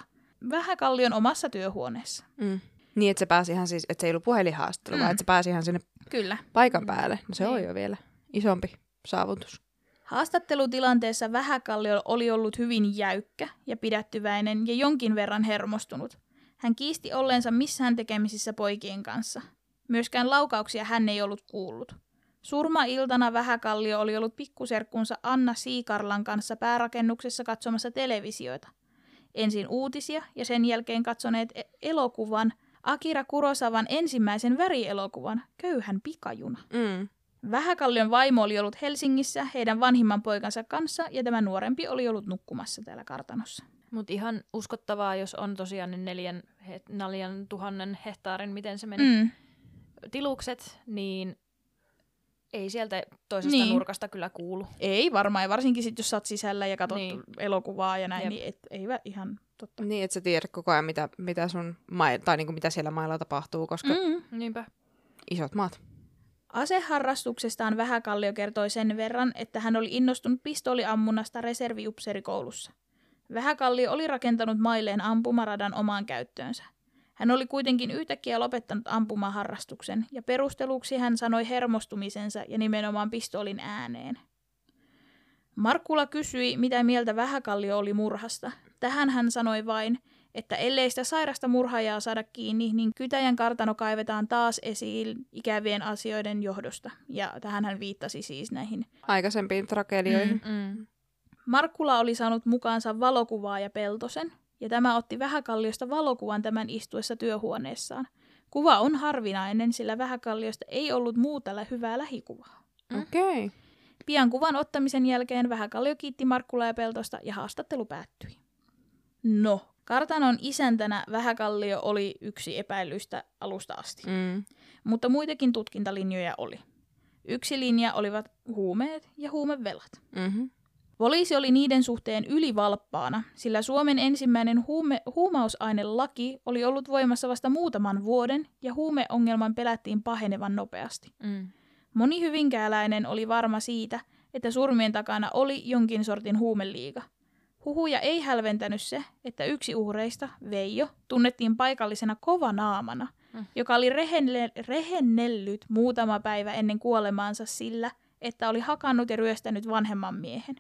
Vähäkallion omassa työhuoneessa. Mm. Niin, että se pääsi ihan siis, että se ei ollut puhelinhaastattelu, mm. vaan että se pääsi ihan sinne Kyllä. paikan päälle. No se on jo vielä isompi saavutus. Haastattelutilanteessa Vähäkallio oli ollut hyvin jäykkä ja pidättyväinen ja jonkin verran hermostunut. Hän kiisti olleensa missään tekemisissä poikien kanssa. Myöskään laukauksia hän ei ollut kuullut. Surmailtana Vähäkallio oli ollut pikkuserkkunsa Anna Siikarlan kanssa päärakennuksessa katsomassa televisiota. Ensin uutisia ja sen jälkeen katsoneet elokuvan, Akira Kurosavan ensimmäisen värielokuvan, Köyhän pikajuna. Mm. Vähäkallion vaimo oli ollut Helsingissä heidän vanhimman poikansa kanssa ja tämä nuorempi oli ollut nukkumassa täällä kartanossa. Mutta ihan uskottavaa, jos on tosiaan ne neljän, neljän tuhannen hehtaarin, miten se meni, mm. tilukset, niin ei sieltä toisesta niin. nurkasta kyllä kuulu. Ei varmaan, ja varsinkin sit, jos sä oot sisällä ja katsot niin. elokuvaa ja näin, Jep. niin et, ei vä, ihan totta. Niin, et sä tiedä koko ajan, mitä, mitä, sun mail, tai niinku mitä siellä mailla tapahtuu, koska mm. niinpä. Isot maat. Aseharrastuksestaan Vähäkallio kertoi sen verran, että hän oli innostunut pistooliammunnasta reserviupseerikoulussa. Vähäkallio oli rakentanut mailleen ampumaradan omaan käyttöönsä. Hän oli kuitenkin yhtäkkiä lopettanut ampumaharrastuksen, ja perusteluksi hän sanoi hermostumisensa ja nimenomaan pistoolin ääneen. Markkula kysyi, mitä mieltä Vähäkallio oli murhasta. Tähän hän sanoi vain, että ellei sitä sairasta murhaajaa saada kiinni, niin Kytäjän kartano kaivetaan taas esiin ikävien asioiden johdosta. Ja tähän hän viittasi siis näihin aikaisempiin tragedioihin. Mm-mm. Markkula oli saanut mukaansa valokuvaaja Peltosen, ja tämä otti Vähäkalliosta valokuvan tämän istuessa työhuoneessaan. Kuva on harvinainen, sillä Vähäkalliosta ei ollut muuta hyvää lähikuvaa. Okei. Okay. Pian kuvan ottamisen jälkeen Vähäkallio kiitti Markkulaa ja Peltosta, ja haastattelu päättyi. No, kartanon isäntänä Vähäkallio oli yksi epäilyistä alusta asti. Mm. Mutta muitakin tutkintalinjoja oli. Yksi linja olivat huumeet ja huumevelat. Mhm. Poliisi oli niiden suhteen ylivalppaana, sillä Suomen ensimmäinen huume- huumausainelaki oli ollut voimassa vasta muutaman vuoden ja huumeongelman pelättiin pahenevan nopeasti. Mm. Moni hyvinkääläinen oli varma siitä, että surmien takana oli jonkin sortin huumeliiga. Huhuja ei hälventänyt se, että yksi uhreista, Veijo, tunnettiin paikallisena kovanaamana, mm. joka oli rehenne- rehennellyt muutama päivä ennen kuolemaansa sillä, että oli hakannut ja ryöstänyt vanhemman miehen.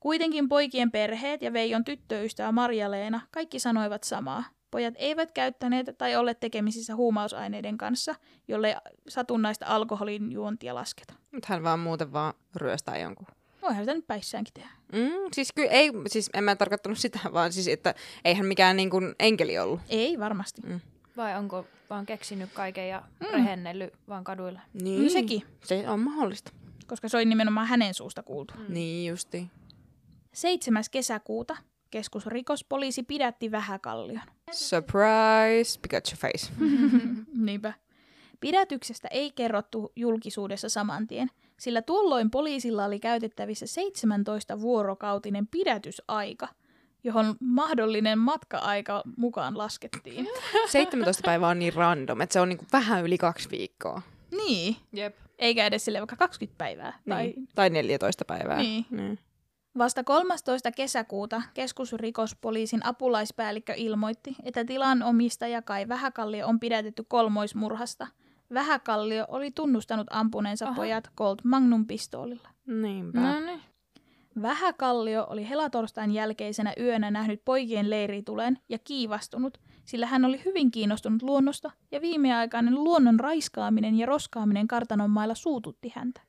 Kuitenkin poikien perheet ja Veijon tyttöystävä Marja-Leena kaikki sanoivat samaa. Pojat eivät käyttäneet tai olleet tekemisissä huumausaineiden kanssa, jollei satunnaista alkoholin juontia lasketa. Mutta hän vaan muuten vaan ryöstää jonkun. Voihan sitä nyt päissäänkin tehdä. Mm, siis kyllä ei, siis en mä tarkoittanut sitä, vaan siis, että eihän mikään niin kuin enkeli ollut. Ei varmasti. Mm. Vai onko vaan keksinyt kaiken ja mm. rehennellyt vaan kaduilla? Niin, mm, sekin. Se on mahdollista. Koska se oli nimenomaan hänen suusta kuultu. Mm. Niin justiin. seitsemäs kesäkuuta keskusrikospoliisi pidätti Vähäkallion. Surprise, Pikachu face. Niinpä. Pidätyksestä ei kerrottu julkisuudessa samantien, sillä tuolloin poliisilla oli käytettävissä seitsemäntoista vuorokautinen pidätysaika, johon mahdollinen matka-aika mukaan laskettiin. seitsemäntoista päivää on niin random, että se on niin kuin vähän yli kaksi viikkoa. Niin. Jep. Eikä edes silleen vaikka kaksikymmentä päivää. Tai, niin. tai neljätoista päivää. Niin. niin. Vasta kolmastoista kesäkuuta keskusrikospoliisin apulaispäällikkö ilmoitti, että tilanomistaja Kai Vähäkallio on pidätetty kolmoismurhasta. Vähäkallio oli tunnustanut ampuneensa Aha. pojat Colt Magnum -pistoolilla. Niinpä. Noniin. Vähäkallio oli helatorstain jälkeisenä yönä nähnyt poikien leiritulen ja kiivastunut, sillä hän oli hyvin kiinnostunut luonnosta ja viimeaikainen luonnon raiskaaminen ja roskaaminen kartanonmailla suututti häntä.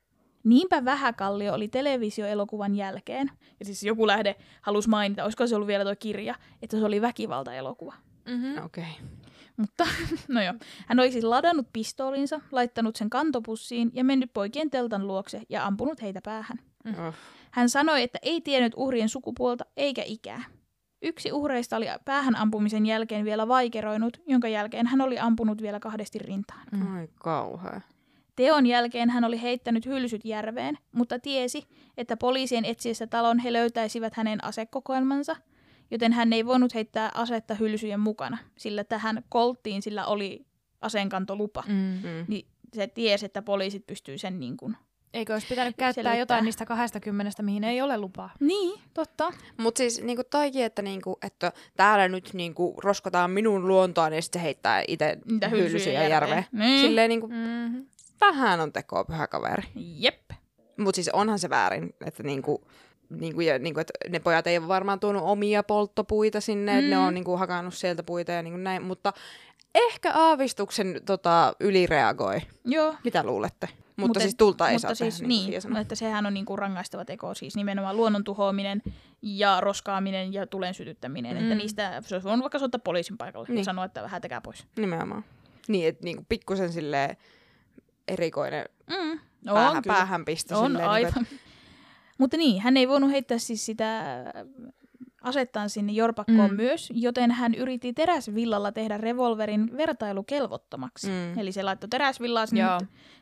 Niinpä Vähäkallio oli televisioelokuvan jälkeen, ja siis joku lähde halusi mainita, olisiko se ollut vielä tuo kirja, että se oli väkivaltaelokuva. Mm-hmm. Okei. Okay. Mutta, no joo, hän oli siis ladannut pistoolinsa, laittanut sen kantopussiin ja mennyt poikien teltan luokse ja ampunut heitä päähän. Mm. Oh. Hän sanoi, että ei tiennyt uhrien sukupuolta eikä ikää. Yksi uhreista oli päähän ampumisen jälkeen vielä vaikeroinut, jonka jälkeen hän oli ampunut vielä kahdesti rintaan. Ai kauhea. Teon jälkeen hän oli heittänyt hylsyt järveen, mutta tiesi, että poliisien etsiessä talon he löytäisivät hänen asekokoelmansa, joten hän ei voinut heittää asetta hylsyjen mukana, sillä tähän kolttiin sillä oli aseenkantolupa. Mm-hmm. Niin se tiesi, että poliisit pystyy sen niin kuin Eikö olisi pitänyt käyttää selittää. jotain niistä kahdestakymmenestä, mihin ei ole lupaa? Niin, totta. Mutta siis niinku toikin, että, niinku, että täällä nyt niinku roskotaan minun luontoani ja sitten se heittää itse hyllysiä järveen. Niin. Silleen niinku, mm-hmm. vähän on tekoa, pyhä kaveri. Jep. Mutta siis onhan se väärin, että niinku... Niinku, ja, niinku, et ne pojat ei ole varmaan tuonut omia polttopuita sinne, mm. ne on niinku, hakannut sieltä puita ja niinku, näin, mutta ehkä aavistuksen tota, ylireagoi. Joo. Mitä luulette? Mutta Mut siis tulta ei saa siis, tehdä. Niin, niin mutta sehän on niinku, rangaistava teko, siis nimenomaan luonnon tuhoaminen ja roskaaminen ja tulen sytyttäminen. Mm. Että niistä se on vaikka soittaa poliisin paikalle niin. ja sanoa, että hätäkää pois. Nimenomaan. Niin, että niinku, pikkusen silleen erikoinen mm. no, päähän, päähän pisto. On silleen, aivan. Niin, että, mutta niin, hän ei voinut heittää siis sitä asettaan sinne jorpakkoon mm. myös, joten hän yritti teräsvillalla tehdä revolverin vertailukelvottomaksi. Mm. Eli se laittoi teräsvillaa sinne,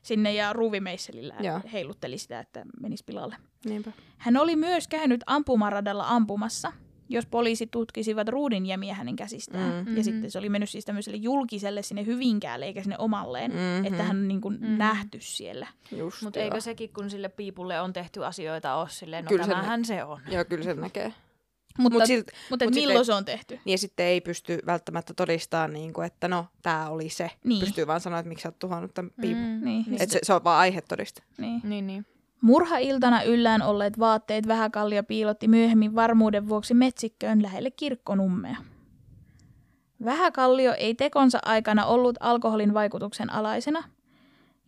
sinne ja ruuvimeisselillä Joo. heilutteli sitä, että menisi pilalle. Niinpä. Hän oli myös käynyt ampumaradalla ampumassa, jos poliisit tutkisivat ruudinjämiä hänen käsistään. Mm. Mm-hmm. Ja sitten se oli mennyt siis tämmöiselle julkiselle sinne Hyvinkäälle eikä sinne omalleen, mm-hmm. että hän on niin kuin mm-hmm. nähty siellä. Mutta eikö sekin, kun sille piipulle on tehty asioita, ole silleen, no tämähän se, nä- se on. Joo, kyllä se näkee. Mutta mut mut mut mut milloin ei, se on tehty? Niin sitten ei pysty välttämättä todistamaan, niin kuin, että no, tämä oli se. Niin. Pystyy vaan sanoa, että miksi sä oot tuhannut tämän piipun. Mm, niin. Että se, se on vaan aihetodiste. Niin, niin. niin. Murhailtana yllään olleet vaatteet Vähäkallio piilotti myöhemmin varmuuden vuoksi metsikköön lähelle kirkkonummea. Vähäkallio ei tekonsa aikana ollut alkoholin vaikutuksen alaisena,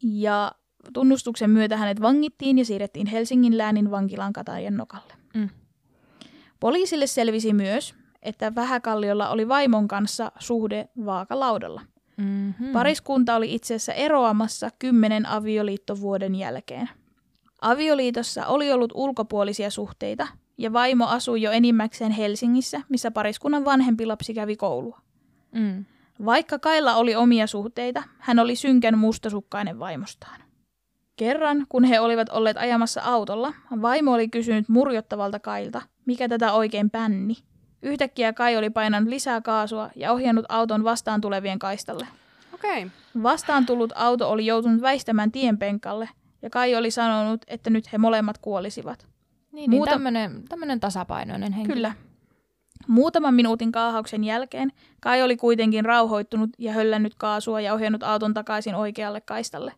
ja tunnustuksen myötä hänet vangittiin ja siirrettiin Helsingin läänin vankilaan Katajannokalle. Mm. Poliisille selvisi myös, että Vähäkalliolla oli vaimon kanssa suhde vaakalaudalla. Mm-hmm. Pariskunta oli itse asiassa eroamassa kymmenen avioliittovuoden jälkeen. Avioliitossa oli ollut ulkopuolisia suhteita, ja vaimo asui jo enimmäkseen Helsingissä, missä pariskunnan vanhempi lapsi kävi koulua. Mm. Vaikka Kailla oli omia suhteita, hän oli synkän mustasukkainen vaimostaan. Kerran, kun he olivat olleet ajamassa autolla, vaimo oli kysynyt murjottavalta Kailta, mikä tätä oikein pänni. Yhtäkkiä Kai oli painanut lisää kaasua ja ohjannut auton vastaan tulevien kaistalle. Okay. Vastaan tullut auto oli joutunut väistämään tienpenkalle, ja Kai oli sanonut, että nyt he molemmat kuolisivat. Niin, Muuta... niin tämmöinen tasapainoinen henkilö. Kyllä. Muutaman minuutin kaahauksen jälkeen Kai oli kuitenkin rauhoittunut ja höllännyt kaasua ja ohjannut auton takaisin oikealle kaistalle.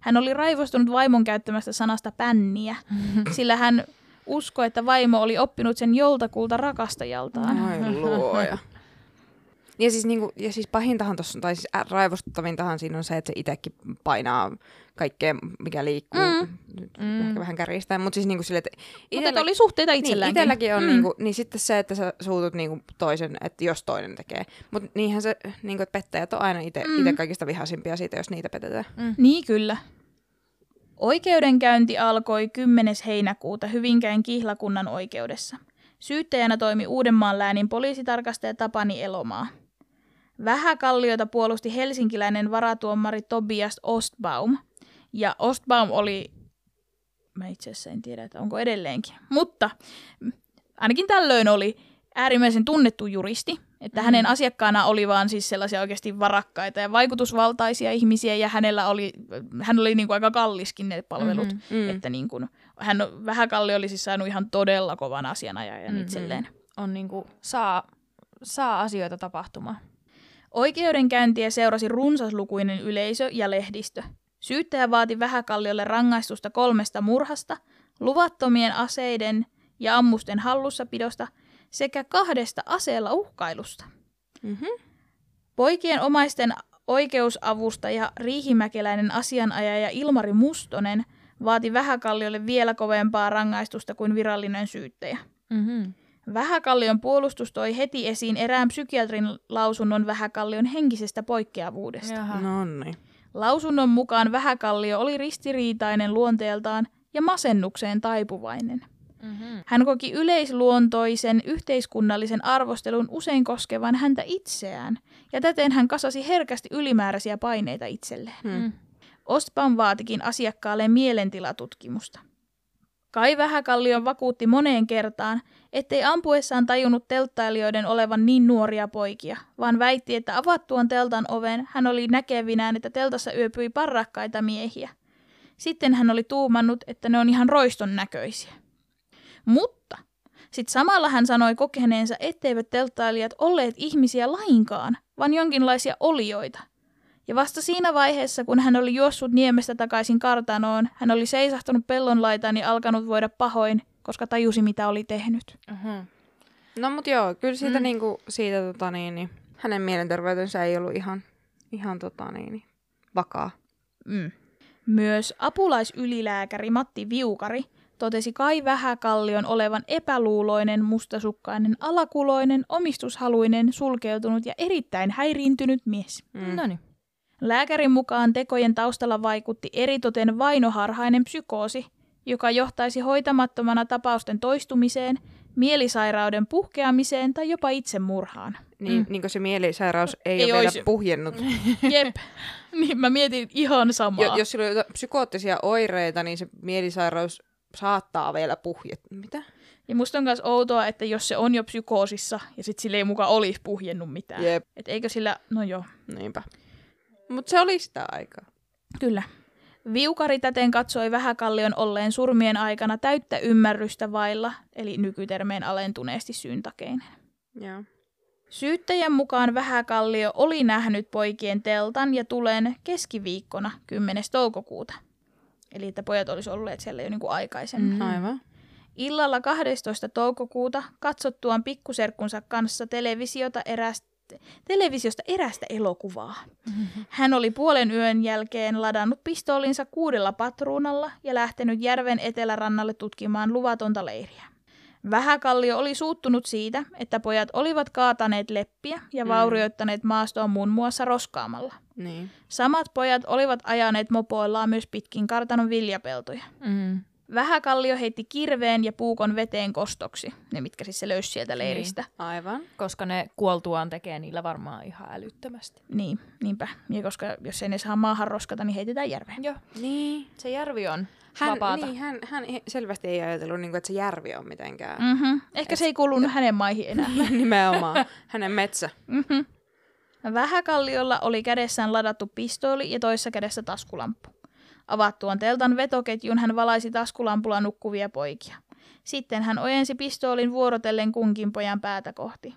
Hän oli raivostunut vaimon käyttämästä sanasta pänniä, sillä hän uskoi, että vaimo oli oppinut sen joltakulta rakastajaltaan. Ai luoja. Ja siis, niin kuin, ja siis pahintahan tuossa, tai siis raivostuttavintahan siinä on se, että se itsekin painaa kaikkea, mikä liikkuu. Mm. Nyt mm. ehkä vähän kärjistää, mutta siis niin kuin sille, että... Itellä... Mutta oli suhteita itselläänkin. Niin, itselläkin on, mm. niin, kuin, niin sitten se, että sä suutut niin kuin toisen, että jos toinen tekee. Mutta niinhän se, niin kuin, että pettäjät on aina itse mm. kaikista vihaisimpia siitä, jos niitä petetään. Mm. Niin kyllä. Oikeudenkäynti alkoi kymmenes heinäkuuta Hyvinkään kihlakunnan oikeudessa. Syyttäjänä toimi Uudenmaan läänin poliisitarkastaja Tapani Elomaa. Vähäkalliota puolusti helsinkiläinen varatuomari Tobias Östbaum. Ja Östbaum oli, mä itse asiassa en tiedä, että onko edelleenkin, mutta ainakin tällöin oli äärimmäisen tunnettu juristi. Että mm. hänen asiakkaana oli vaan siis sellaisia oikeasti varakkaita ja vaikutusvaltaisia ihmisiä, ja hänellä oli, hän oli niin kuin aika kalliskin ne palvelut. Mm-hmm, mm. Että niin kuin, hän Vähäkallio oli siis saanut ihan todella kovan asianajajan mm-hmm. itselleen. On niin kuin, saa, saa asioita tapahtumaan. Oikeudenkäyntiä seurasi runsaslukuinen yleisö ja lehdistö. Syyttäjä vaati Vähäkalliolle rangaistusta kolmesta murhasta, luvattomien aseiden ja ammusten hallussapidosta sekä kahdesta aseella uhkailusta. Mm-hmm. Poikien omaisten oikeusavustaja riihimäkeläinen asianajaja Ilmari Mustonen vaati Vähäkalliolle vielä kovempaa rangaistusta kuin virallinen syyttäjä. Mm-hmm. Vähäkallion puolustus toi heti esiin erään psykiatrin lausunnon Vähäkallion henkisestä poikkeavuudesta. Nonni. Lausunnon mukaan Vähäkallio oli ristiriitainen luonteeltaan ja masennukseen taipuvainen. Mm-hmm. Hän koki yleisluontoisen yhteiskunnallisen arvostelun usein koskevan häntä itseään, ja täten hän kasasi herkästi ylimääräisiä paineita itselleen. Mm. Östbaum vaatikin asiakkaalle mielentilatutkimusta. Kai Vähäkallio vakuutti moneen kertaan, ettei ampuessaan tajunnut telttailijoiden olevan niin nuoria poikia, vaan väitti, että avattuaan teltan oven hän oli näkevinään, että teltassa yöpyi parrakkaita miehiä. Sitten hän oli tuumannut, että ne on ihan roiston näköisiä. Mutta sitten samalla hän sanoi kokeneensa, etteivät telttailijat olleet ihmisiä lainkaan, vaan jonkinlaisia olioita. Ja vasta siinä vaiheessa, kun hän oli juossut niemestä takaisin kartanoon, hän oli seisahtunut pellonlaitaan ja alkanut voida pahoin, koska tajusi, mitä oli tehnyt. Uh-huh. No mut joo, kyllä siitä, mm. niinku, siitä tota, niin, niin, hänen mielenterveytensä ei ollut ihan, ihan tota, niin, niin, vakaa. Mm. Myös apulaisylilääkäri Matti Viukari totesi Kai Vähäkallion olevan epäluuloinen, mustasukkainen, alakuloinen, omistushaluinen, sulkeutunut ja erittäin häiriintynyt mies. Mm. No niin. Lääkärin mukaan tekojen taustalla vaikutti eritoten vainoharhainen psykoosi, joka johtaisi hoitamattomana tapausten toistumiseen, mielisairauden puhkeamiseen tai jopa itsemurhaan. Niin, mm. niin kuin se mielisairaus ei, ei ole olisi. vielä puhjennut. Jep, niin mä mietin ihan samaa. Jo, jos sillä on psykoottisia oireita, niin se mielisairaus saattaa vielä puhjeta. Mitä? Ja musta on myös outoa, että jos se on jo psykoosissa ja sitten sillä ei mukaan olisi puhjennut mitään. Jep. Et eikö sillä, no joo. Niinpä. Mutta se oli sitä aikaa. Kyllä. Viukari täten katsoi Vähäkallion olleen surmien aikana täyttä ymmärrystä vailla, eli nykytermeen alentuneesti syyntakeinen. Joo. Syyttäjän mukaan Vähäkallio oli nähnyt poikien teltan ja tulen keskiviikkona kymmenes toukokuuta. Eli että pojat olisi olleet siellä jo niin kuin aikaisemmin. Mm-hmm. Aivan. Illalla kahdestoista toukokuuta katsottuaan pikkuserkkunsa kanssa televisiota erästä televisiosta erästä elokuvaa. Hän oli puolen yön jälkeen ladannut pistoolinsa kuudella patruunalla ja lähtenyt järven etelärannalle tutkimaan luvatonta leiriä. Vähäkallio oli suuttunut siitä, että pojat olivat kaataneet leppiä ja vaurioittaneet maastoa muun muassa roskaamalla. Niin. Samat pojat olivat ajaneet mopoillaan myös pitkin kartanon viljapeltoja. Mm. Vähäkallio heitti kirveen ja puukon veteen kostoksi, ne mitkä siis se löysi sieltä leiristä. Niin, aivan, koska ne kuoltuaan tekee niillä varmaan ihan älyttömästi. Niin, niinpä. Ja koska jos ei ne saa maahan roskata, niin heitetään järveen. Joo, niin. Se järvi on hän, vapaata. Niin, hän, hän selvästi ei ajatellut, niin kuin, että se järvi on mitenkään. Mm-hmm. Ehkä Et... se ei kuulunut hänen maihin enää. Nimenomaan, hänen metsä. Mm-hmm. Vähäkalliolla oli kädessään ladattu pistooli ja toisessa kädessä taskulamppu. Avattuaan teltan vetoketjun hän valaisi taskulampulla nukkuvia poikia. Sitten hän ojensi pistoolin vuorotellen kunkin pojan päätä kohti.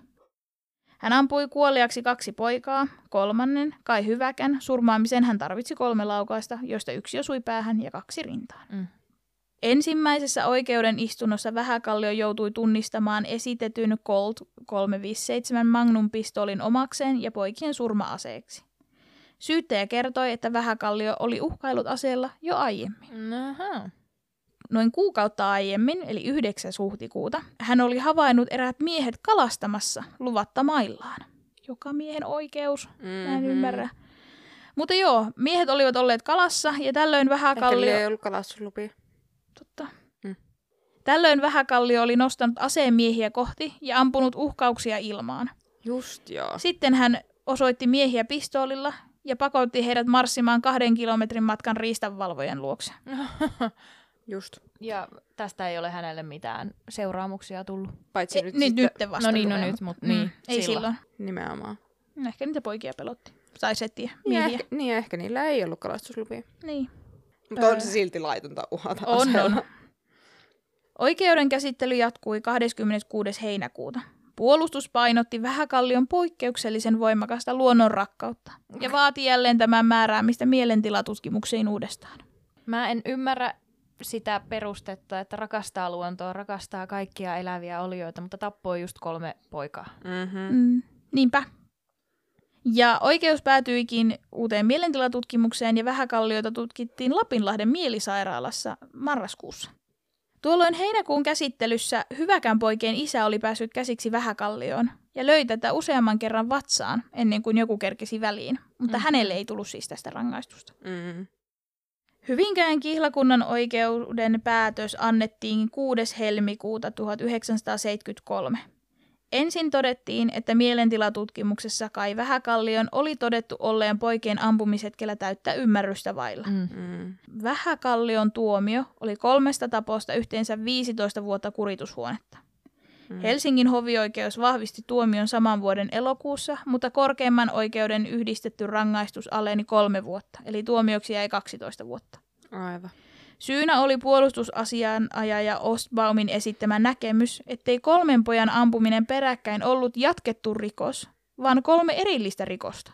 Hän ampui kuoliaksi kaksi poikaa, kolmannen, Kai Hyväkän, surmaamiseen hän tarvitsi kolme laukaista, joista yksi osui päähän ja kaksi rintaan. Mm. Ensimmäisessä oikeuden istunnossa Vähäkallio joutui tunnistamaan esitetyn Colt kolmesataaviisikymmentäseitsemän Magnum pistoolin omakseen ja poikien surma-aseeksi. Syyttäjä kertoi, että Vähäkallio oli uhkaillut aseella jo aiemmin. Aha. Noin kuukautta aiemmin, eli yhdeksäs huhtikuuta, hän oli havainnut eräät miehet kalastamassa luvatta maillaan. Joka miehen oikeus, mm-hmm. mä en ymmärrä. Mutta joo, miehet olivat olleet kalassa ja tällöin Vähäkallio... Ehkä ei ollut kalastuslupia. Totta. Mm. Tällöin Vähäkallio oli nostanut aseen miehiä kohti ja ampunut uhkauksia ilmaan. Just joo. Sitten hän osoitti miehiä pistoolilla... ja pakotti heidät marssimaan kahden kilometrin matkan riistanvalvojen luokse. Just. Ja tästä ei ole hänelle mitään seuraamuksia tullut. Paitsi e, nyt sitten. Nyt vasta. No niin, no nyt, mutta mm, niin. Ei silloin. Nimenomaan. No ehkä niitä poikia pelotti. Tai settiä, miehiä. Niin ehkä, niin, ehkä niillä ei ollut kalastuslupia. Niin. Mutta on se silti laitonta uhata aseella. On, on. Oikeuden käsittely jatkui kahdeskymmeneskuudes heinäkuuta. Puolustus painotti Vähäkallion poikkeuksellisen voimakasta luonnonrakkautta ja vaati jälleen tämän määräämistä mielentilatutkimuksiin uudestaan. Mä en ymmärrä sitä perustetta, että rakastaa luontoa, rakastaa kaikkia eläviä olioita, mutta tappoi just kolme poikaa. Mm-hmm. Mm, niinpä. Ja oikeus päätyikin uuteen mielentilatutkimukseen ja Vähäkalliota tutkittiin Lapinlahden mielisairaalassa marraskuussa. Tuolloin heinäkuun käsittelyssä Hyväkän poikien isä oli päässyt käsiksi Vähäkallioon ja löi tätä useamman kerran vatsaan ennen kuin joku kerkesi väliin, mutta mm. hänelle ei tullut siis tästä rangaistusta. Mm. Hyvinkään kihlakunnan oikeuden päätös annettiin kuudes helmikuuta tuhatyhdeksänsataaseitsemänkymmentäkolme. Ensin todettiin, että mielentilatutkimuksessa Kai Vähäkallion oli todettu olleen poikien ampumishetkellä täyttä ymmärrystä vailla. Mm-hmm. Vähäkallion tuomio oli kolmesta taposta yhteensä viisitoista vuotta kuritushuonetta. Mm. Helsingin hovioikeus vahvisti tuomion saman vuoden elokuussa, mutta korkeimman oikeuden yhdistetty rangaistus aleni kolme vuotta, eli tuomioksi jäi kaksitoista vuotta. Aivan. Syynä oli puolustusasianajaja Östbaumin esittämä näkemys, ettei kolmen pojan ampuminen peräkkäin ollut jatkettu rikos, vaan kolme erillistä rikosta.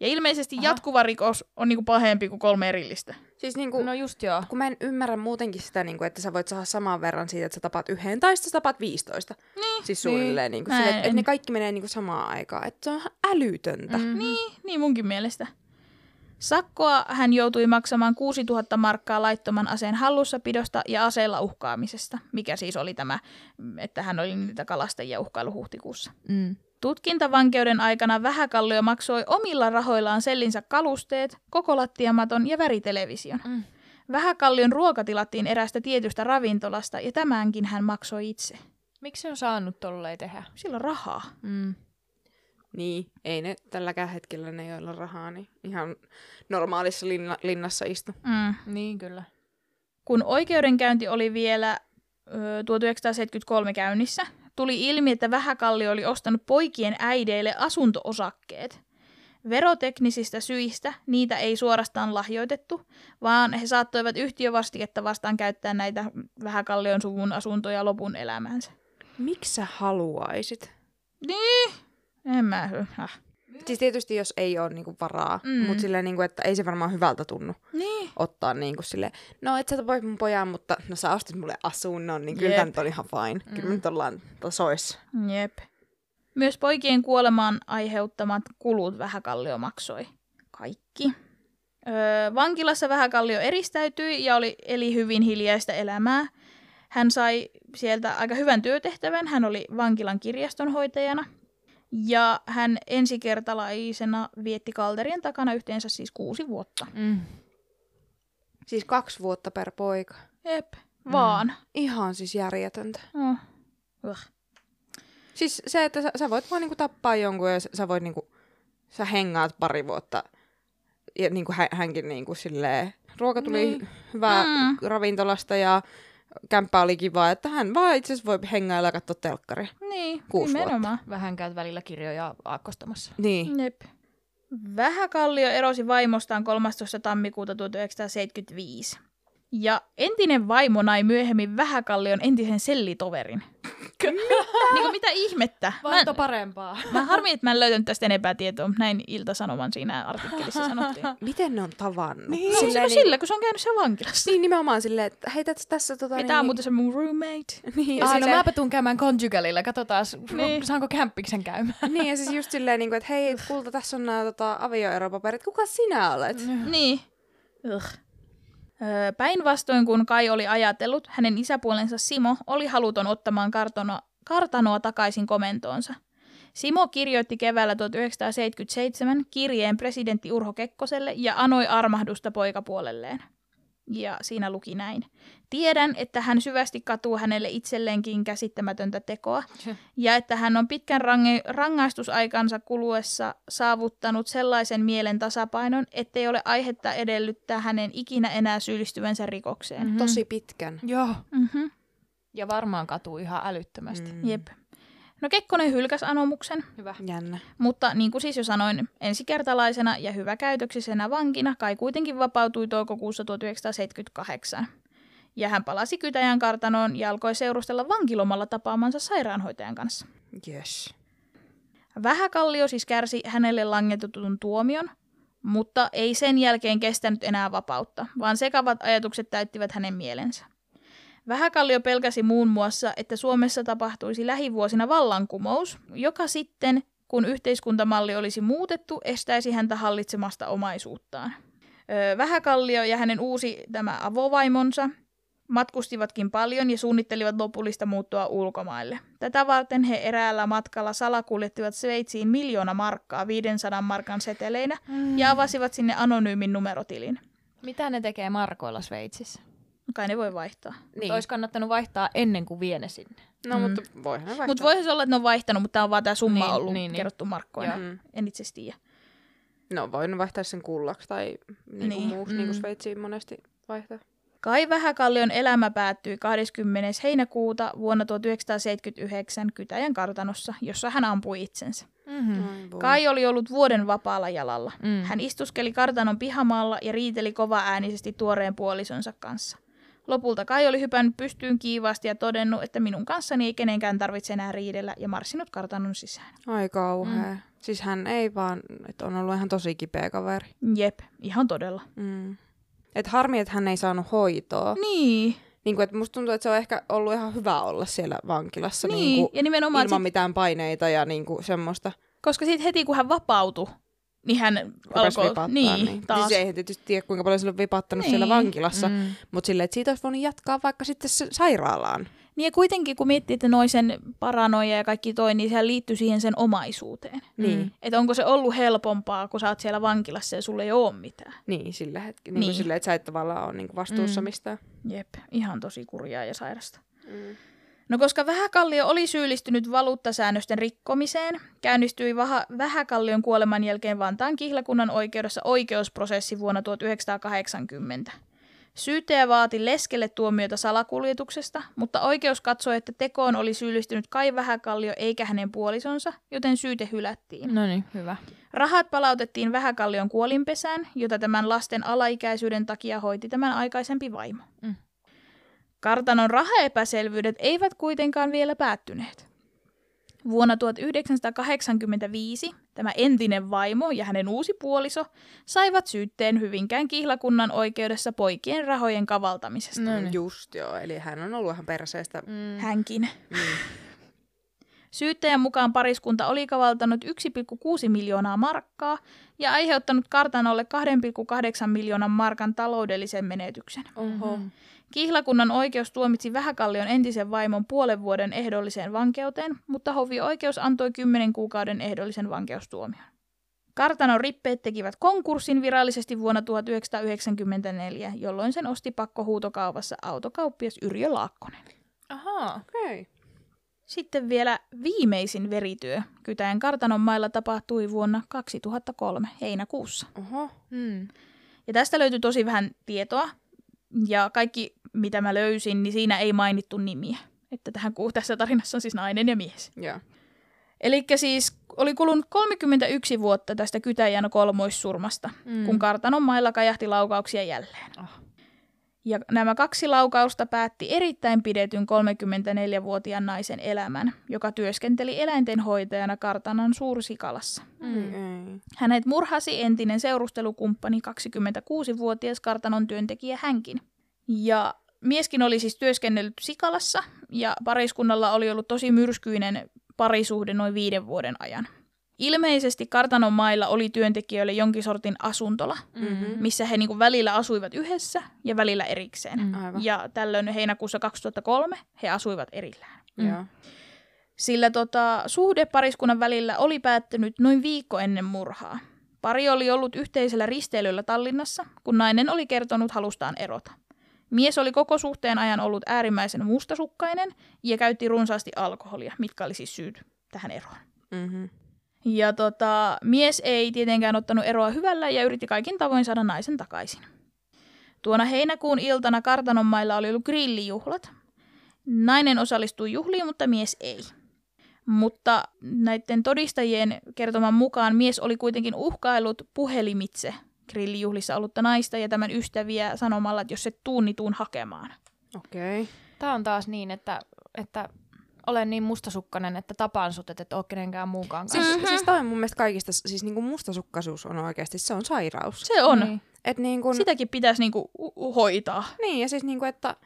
Ja ilmeisesti Aha. jatkuva rikos on niinku pahempi kuin kolme erillistä. Siis niinku, no just joo. Kun mä en ymmärrä muutenkin sitä, niinku, että sä voit saada saman verran siitä, että sä tapaat yhden tai sä tapaat viisitoista. Niin. Siis suunnilleen. Niin. Niinku, että et ne kaikki menee niinku samaan aikaan. Että se on älytöntä. Mm-hmm. Niin, niin munkin mielestä. Sakkoa hän joutui maksamaan kuusituhatta markkaa laittoman aseen hallussapidosta ja aseella uhkaamisesta, mikä siis oli tämä, että hän oli niitä kalastajia uhkailu huhtikuussa. Mm. Tutkintavankeuden aikana Vähäkallio maksoi omilla rahoillaan sellinsä kalusteet, koko lattiamaton ja väritelevision. Mm. Vähäkallion ruoka tilattiin erästä tietystä ravintolasta ja tämänkin hän maksoi itse. Miksi se on saanut tolleen tehdä? Sillä on rahaa. Mm. Niin, ei ne tälläkään hetkellä ne, joilla rahaa, niin ihan normaalissa linna, linnassa istu. Mm. Niin, kyllä. Kun oikeudenkäynti oli vielä ö, tuhatyhdeksänsataaseitsemänkymmentäkolme käynnissä, tuli ilmi, että Vähäkallio oli ostanut poikien äideille asunto-osakkeet. Veroteknisistä syistä niitä ei suorastaan lahjoitettu, vaan he saattoivat yhtiövastiketta vastaan käyttää näitä Vähäkallion suvun asuntoja lopun elämäänsä. Miksi sä haluaisit? Niin, en mä äh. Siis tietysti jos ei ole niinku varaa, mm. mutta silleen, niinku, että ei se varmaan hyvältä tunnu niin. ottaa niinku silleen, no et sä tapoit mun pojaan, mutta no sä ostit mulle asunnon, niin kyllä tää nyt on ihan fine. Mm. Kyllä me nyt ollaan tasoissa. Jep. Myös poikien kuolemaan aiheuttamat kulut Vähäkallio maksoi. Kaikki. Öö, vankilassa Vähäkallio eristäytyi ja oli, eli hyvin hiljaista elämää. Hän sai sieltä aika hyvän työtehtävän. Hän oli vankilan kirjastonhoitajana. Ja hän ensikertalaisena vietti kalterien takana yhteensä siis kuusi vuotta. Mm. Siis kaksi vuotta per poika. Jep, vaan. Mm. Ihan siis järjetöntä. Oh. Siis se, että sä, sä voit vaan niinku tappaa jonkun ja sä, sä voit niinku, sä hengaat pari vuotta. Ja niinku hä, hänkin niinku silleen, ruoka tuli niin. hyvää mm. ravintolasta ja kämppä oli kiva, että hän vaan itse asiassa voi hengailla ja katsoa telkkaria. Niin, Kuusi nimenomaan. Vuotta. Vähän käyt välillä kirjoja aakkostamassa. Niin. Jep. Vähäkallio erosi vaimostaan kolmastoista tammikuuta tuhatyhdeksänsataaseitsemänkymmentäviisi. Ja entinen vaimo nai myöhemmin Vähäkallion entisen sellitoverin. Mitä? Niin kuin, mitä ihmettä? Vaihto parempaa. Mä harmi, että mä en löytänyt tästä enempää tietoa. Näin Ilta-Sanoman siinä artikkelissa sanottiin. Miten ne on tavannut? Niin. No, silleen, niin... Sillä, kun se on käynyt siellä vankilassa. Niin, nimenomaan silleen, että hei tässä... Tota, niin... Tämä on muuten se mun roommate. Niin, ja ah, silleen... no mäpä tuun käymään conjugalilla. Katsotaan, niin. saanko kämppiksen käymään. Niin, ja siis just silleen, niin kuin, että hei, kulta, tässä on nämä tota, avioeropaperit. Kuka sinä olet? Niin. Ugh. Päinvastoin kun Kai oli ajatellut, hänen isäpuolensa Simo oli haluton ottamaan kartanoa, kartanoa takaisin komentoonsa. Simo kirjoitti keväällä tuhatyhdeksänsataaseitsemänkymmentäseitsemän kirjeen presidentti Urho Kekkoselle ja anoi armahdusta poikapuolelleen. Ja siinä luki näin. Tiedän, että hän syvästi katuu hänelle itselleenkin käsittämätöntä tekoa ja että hän on pitkän range- rangaistusaikansa kuluessa saavuttanut sellaisen mielen tasapainon, ettei ole aihetta edellyttää hänen ikinä enää syyllistyvänsä rikokseen. Mm-hmm. Tosi pitkän. Joo. Mm-hmm. Ja varmaan katuu ihan älyttömästi. Mm. Jep. No Kekkonen hylkäsi anomuksen. Hyvä. Jännä. Mutta niin kuin siis jo sanoin, ensikertalaisena ja hyväkäytöksisenä vankina Kai kuitenkin vapautui toukokuussa tuhatyhdeksänsataaseitsemänkymmentäkahdeksan. Ja hän palasi Kytäjän kartanoon ja alkoi seurustella vankilomalla tapaamansa sairaanhoitajan kanssa. Yes. Vähäkallio siis kärsi hänelle langetetun tuomion, mutta ei sen jälkeen kestänyt enää vapautta, vaan sekavat ajatukset täyttivät hänen mielensä. Vähäkallio pelkäsi muun muassa, että Suomessa tapahtuisi lähivuosina vallankumous, joka sitten, kun yhteiskuntamalli olisi muutettu, estäisi häntä hallitsemasta omaisuuttaan. Öö, Vähäkallio ja hänen uusi tämä avovaimonsa matkustivatkin paljon ja suunnittelivat lopullista muuttoa ulkomaille. Tätä varten he eräällä matkalla salakuljettivat Sveitsiin miljoona markkaa viisisataa markan seteleinä mm. ja avasivat sinne anonyymin numerotilin. Mitä ne tekee markoilla Sveitsissä? Kai ne voi vaihtaa. Niin. Olisi kannattanut vaihtaa ennen kuin vie ne sinne. No, mm. mutta voihan vaihtaa. Mutta voihan se olla, että ne on vaihtanut, mutta tämä on vaan tämä summa niin, ollut niin, kerrottu niin. markkoina. Mm. En itse asiassa tiedä. No, voin vaihtaa sen kullaksi tai niin niin. muuksi, mm. niin kuin Sveitsiin monesti vaihtaa. Kai Vähäkallion elämä päättyi kahdeskymmenes heinäkuuta vuonna tuhatyhdeksänsataaseitsemänkymmentäyhdeksän Kytäjän kartanossa, jossa hän ampui itsensä. Mm. Mm-hmm. Kai oli ollut vuoden vapaalla jalalla. Mm. Hän istuskeli kartanon pihamaalla ja riiteli kovaäänisesti tuoreen puolisonsa kanssa. Lopulta Kai oli hypännyt pystyyn kiivaasti ja todennut, että minun kanssani ei kenenkään tarvitse enää riidellä, ja marssinut kartanon sisään. Ai kauhea. Mm. Siis hän ei vaan, että on ollut ihan tosi kipeä kaveri. Jep, ihan todella. Mm. Et harmi, että hän ei saanut hoitoa. Niin. Niin kuin, että musta tuntuu, että se on ehkä ollut ihan hyvä olla siellä vankilassa niin, niin kuin, ja nimenomaan ilman sit... mitään paineita ja niin kuin semmoista. Koska sitten heti, kun hän vapautui, niin hän alkoi vipattaa. Niin, niin. Taas. Niin se ei tietysti tiedä, kuinka paljon sillä on vipattanut niin. siellä vankilassa, mm. mutta silleen, että siitä olisi voinut jatkaa vaikka sitten sairaalaan. Niin ja kuitenkin, kun miettii, että noi sen paranoja ja kaikki toi, niin sehän liittyy siihen sen omaisuuteen. Niin. Että onko se ollut helpompaa, kun sä oot siellä vankilassa ja sulla ei ole mitään. Niin, sillä hetkellä. Niin. Niin sillä, että sä et tavallaan ole niin vastuussa mm. mistään. Jep, ihan tosi kurjaa ja sairasta. Mm. No koska Vähäkallio oli syyllistynyt valuuttasäännösten rikkomiseen, käynnistyi Vähä- Vähäkallion kuoleman jälkeen Vantaan kihlakunnan oikeudessa oikeusprosessi vuonna tuhatyhdeksänsataakahdeksankymmentä. Syyttäjä vaati Leskelle tuomiota salakuljetuksesta, mutta oikeus katsoi, että tekoon oli syyllistynyt Kai Vähäkallio eikä hänen puolisonsa, joten syyte hylättiin. No niin, hyvä. Rahat palautettiin Vähäkallion kuolinpesään, jota tämän lasten alaikäisyyden takia hoiti tämän aikaisempi vaimo. Mm. Kartanon rahaepäselvyydet eivät kuitenkaan vielä päättyneet. Vuonna tuhatyhdeksänsataakahdeksankymmentäviisi tämä entinen vaimo ja hänen uusi puoliso saivat syytteen Hyvinkään kihlakunnan oikeudessa poikien rahojen kavaltamisesta. No niin. Just joo, eli hän on ollut ihan perseestä. Mm. Hänkin. Mm. Syyttäjän mukaan pariskunta oli kavaltanut yksi pilkku kuusi miljoonaa markkaa ja aiheuttanut kartanolle kaksi pilkku kahdeksan miljoonan markan taloudellisen menetyksen. Oho. Kihlakunnan oikeus tuomitsi Vähäkallion entisen vaimon puolen vuoden ehdolliseen vankeuteen, mutta hovioikeus antoi kymmenen kuukauden ehdollisen vankeustuomion. Kartanon rippeet tekivät konkurssin virallisesti vuonna tuhatyhdeksänsataayhdeksänkymmentäneljä, jolloin sen osti pakkohuutokaupassa autokauppias Yrjö Laakkonen. Ahaa, okei. Okay. Sitten vielä viimeisin verityö Kytäjän kartanon mailla tapahtui vuonna kaksituhattakolme heinäkuussa. Oho. Hmm. Ja tästä löytyi tosi vähän tietoa. Ja kaikki, mitä mä löysin, niin siinä ei mainittu nimiä. Että tähän, tässä tarinassa on siis nainen ja mies. Yeah. Eli siis oli kulunut kolmekymmentäyksi vuotta tästä Kytäjän kolmoissurmasta, mm. kun kartanon mailla kajahti laukauksia jälleen. Oh. Ja nämä kaksi laukausta päätti erittäin pidetyn kolmekymmentäneljävuotiaan naisen elämän, joka työskenteli eläintenhoitajana kartanon Suursikalassa. Mm. Hänet murhasi entinen seurustelukumppani, kaksikymmentäkuusivuotias kartanon työntekijä hänkin. Ja mieskin oli siis työskennellyt Sikalassa, ja pariskunnalla oli ollut tosi myrskyinen parisuhde noin viiden vuoden ajan. Ilmeisesti kartanon mailla oli työntekijöille jonkin sortin asuntola, mm-hmm. missä he niinku välillä asuivat yhdessä ja välillä erikseen. Mm, ja tällöin heinäkuussa kaksituhattakolme he asuivat erillään. Mm. Sillä tota, suhde pariskunnan välillä oli päättynyt noin viikko ennen murhaa. Pari oli ollut yhteisellä risteilyllä Tallinnassa, kun nainen oli kertonut halustaan erota. Mies oli koko suhteen ajan ollut äärimmäisen mustasukkainen ja käytti runsaasti alkoholia, mitkä oli siis syyt tähän eroon. Mm-hmm. Ja tota, mies ei tietenkään ottanut eroa hyvällä ja yritti kaikin tavoin saada naisen takaisin. Tuona heinäkuun iltana kartanon mailla oli ollut grillijuhlat. Nainen osallistui juhliin, mutta mies ei. Mutta näiden todistajien kertoman mukaan mies oli kuitenkin uhkaillut puhelimitse grillijuhlissa ollutta naista ja tämän ystäviä sanomalla, että jos se tuun, niin tuun hakemaan. Okei. Okay. Tämä on taas niin, että... että... olen niin mustasukkainen, että tapaan sut, että et ole kenenkään muukaan kanssa. Siis, siis toi on mun mielestä kaikista, siis niinku mustasukkaisuus on oikeasti, se on sairaus. Se on. Niin. Et niinku, sitäkin pitäisi niinku hoitaa. Niin, ja siis niinku, että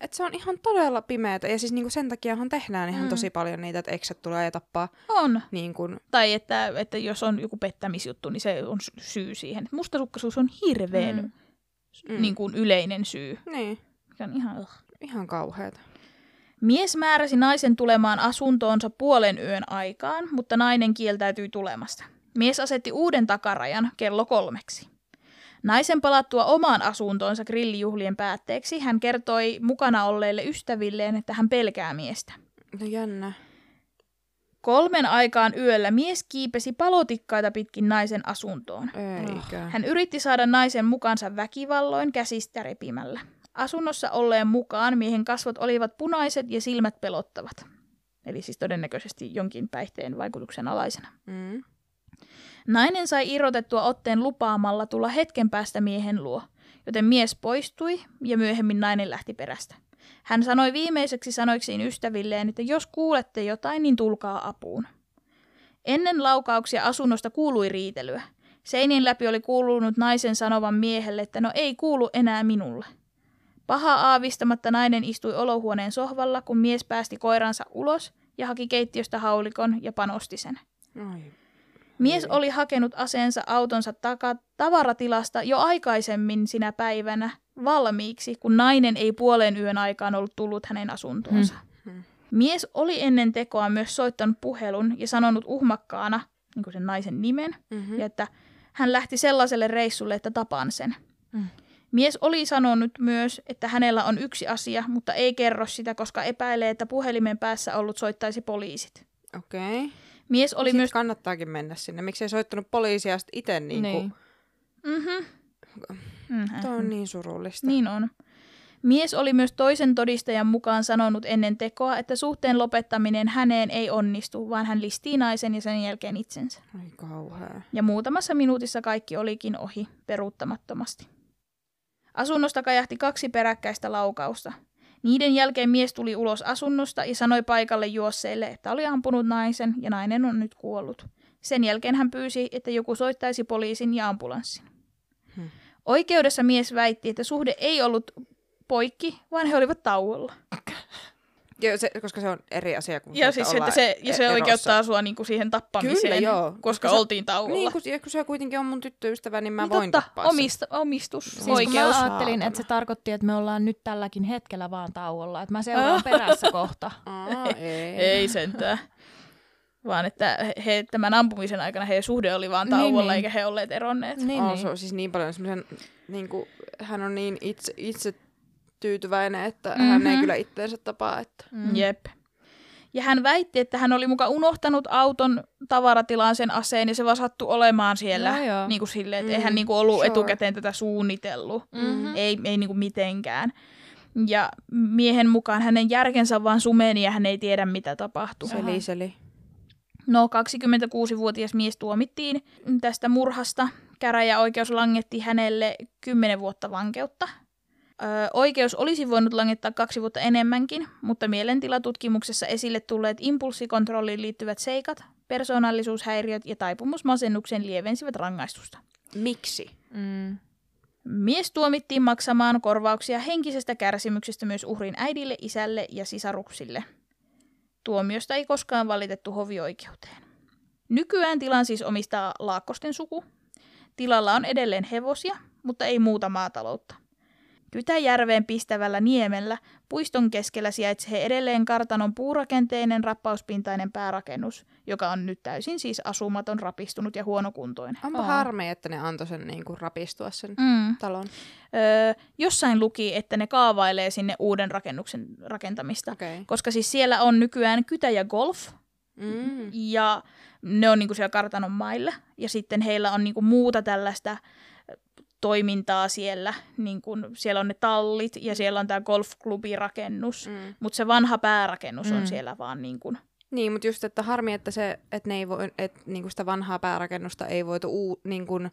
et se on ihan todella pimeätä. Ja siis niinku sen takiahan tehdään ihan mm. tosi paljon niitä, että eksät tulee ja tappaa. On. Niinku. Tai että, että jos on joku pettämisjuttu, niin se on syy siihen. Mustasukkaisuus on hirveän mm. Mm. Niinku yleinen syy. Niin. Se on ihan... ihan kauheata. Mies määräsi naisen tulemaan asuntoonsa puolen yön aikaan, mutta nainen kieltäytyi tulemasta. Mies asetti uuden takarajan kello kolmeksi. Naisen palattua omaan asuntoonsa grillijuhlien päätteeksi hän kertoi mukana olleille ystävilleen, että hän pelkää miestä. No jännä. Kolmen aikaan yöllä mies kiipesi palotikkaita pitkin naisen asuntoon. Eikä. Hän yritti saada naisen mukaansa väkivalloin käsistä repimällä. Asunnossa olleen mukaan miehen kasvot olivat punaiset ja silmät pelottavat. Eli siis todennäköisesti jonkin päihteen vaikutuksen alaisena. Mm. Nainen sai irrotettua otteen lupaamalla tulla hetken päästä miehen luo, joten mies poistui ja myöhemmin nainen lähti perästä. Hän sanoi viimeiseksi sanoiksiin ystävilleen, että jos kuulette jotain, niin tulkaa apuun. Ennen laukauksia asunnosta kuului riitelyä. Seinien läpi oli kuulunut naisen sanovan miehelle, että no ei kuulu enää minulle. Pahaa aavistamatta nainen istui olohuoneen sohvalla, kun mies päästi koiransa ulos ja haki keittiöstä haulikon ja panosti sen. Ai. Mies oli hakenut aseensa autonsa taka- tavaratilasta jo aikaisemmin sinä päivänä valmiiksi, kun nainen ei puolen yön aikaan ollut tullut hänen asuntoonsa. Hmm. Mies oli ennen tekoa myös soittanut puhelun ja sanonut uhmakkaana niin kuin sen naisen nimen, mm-hmm. ja että hän lähti sellaiselle reissulle, että tapaan sen. Mm. Mies oli sanonut myös, että hänellä on yksi asia, mutta ei kerro sitä, koska epäilee, että puhelimen päässä ollut soittaisi poliisit. Okei. Okay. Mies oli myös... kannattaakin mennä sinne. Miksi ei soittanut poliisia sitten itse? Niin niin. Kun... Mm-hmm. Mm-hmm. Tämä on niin surullista. Niin on. Mies oli myös toisen todistajan mukaan sanonut ennen tekoa, että suhteen lopettaminen häneen ei onnistu, vaan hän listii naisen ja sen jälkeen itsensä. Ai kauhea. Ja muutamassa minuutissa kaikki olikin ohi, peruuttamattomasti. Asunnosta kajahti kaksi peräkkäistä laukausta. Niiden jälkeen mies tuli ulos asunnosta ja sanoi paikalle juosseille, että oli ampunut naisen ja nainen on nyt kuollut. Sen jälkeen hän pyysi, että joku soittaisi poliisin ja ambulanssin. Hmm. Oikeudessa mies väitti, että suhde ei ollut... poikki, vaan he olivat tauolla. Joo, se, koska se on eri asia kuin ja siis, että se, ja se oikeuttaa sua niinku siihen tappamiseen, kyllä, joo, koska, koska se, oltiin tauolla. Niin, kun, kun se kuitenkin on mun tyttöystävä, niin mä niin voin totta, tappaa omista, omistus, siis oikeus. Mä ajattelin, että se tarkoitti, että me ollaan nyt tälläkin hetkellä vaan tauolla, että mä seuraan oh. perässä kohta. Oh, ei. ei sentään. Vaan että he, tämän ampumisen aikana heidän suhde oli vaan tauolla, niin, eikä he olleet eronneet. Niin, oh, niin. Se on siis niin paljon semmoisen, niin kuin, hän on niin itse... itse tyytyväinen, että mm-hmm. hän ei kyllä itteensä tapaa. Että. Mm. Jep. Ja hän väitti, että hän oli muka unohtanut auton tavaratilaan sen aseen ja se vaan sattui olemaan siellä. No, niin kuin silleen, että mm-hmm. eihän niin kuin ollut sure. etukäteen tätä suunnitellut. Mm-hmm. Ei, ei niin kuin mitenkään. Ja miehen mukaan hänen järkensä vaan sumeni ja hän ei tiedä mitä tapahtui. Seli, seli. No, kaksikymmentäkuusivuotias mies tuomittiin tästä murhasta. Käräjäoikeus langetti hänelle kymmenen vuotta vankeutta. Öö, oikeus olisi voinut langettaa kaksi vuotta enemmänkin, mutta mielentilatutkimuksessa esille tulleet impulssikontrolliin liittyvät seikat, persoonallisuushäiriöt ja taipumusmasennuksen lievensivät rangaistusta. Miksi? Mm. Mies tuomittiin maksamaan korvauksia henkisestä kärsimyksestä myös uhrin äidille, isälle ja sisaruksille. Tuomiosta ei koskaan valitettu hovioikeuteen. Nykyään tilan siis omistaa Laakkosten suku. Tilalla on edelleen hevosia, mutta ei muuta maataloutta. Kytäjärveen pistävällä niemellä puiston keskellä sijaitsee edelleen kartanon puurakenteinen rappauspintainen päärakennus, joka on nyt täysin siis asumaton, rapistunut ja huonokuntoinen. Onpa oh. harmi, että ne antoi sen niin kuin rapistua sen mm. talon. Öö, jossain luki, että ne kaavailee sinne uuden rakennuksen rakentamista, okay. koska siis siellä on nykyään Kytäjä Golf mm. ja ne on niin kuin siellä kartanon mailla ja sitten heillä on niin kuin muuta tällaista toimintaa siellä, niin kun siellä on ne tallit ja siellä on tämä golfklubirakennus, mm. mutta se vanha päärakennus mm. on siellä vaan niin kun... Niin, mutta just, että harmi, että, se, että, ne ei voi, että niin kun sitä vanhaa päärakennusta ei voitu uu, niin kun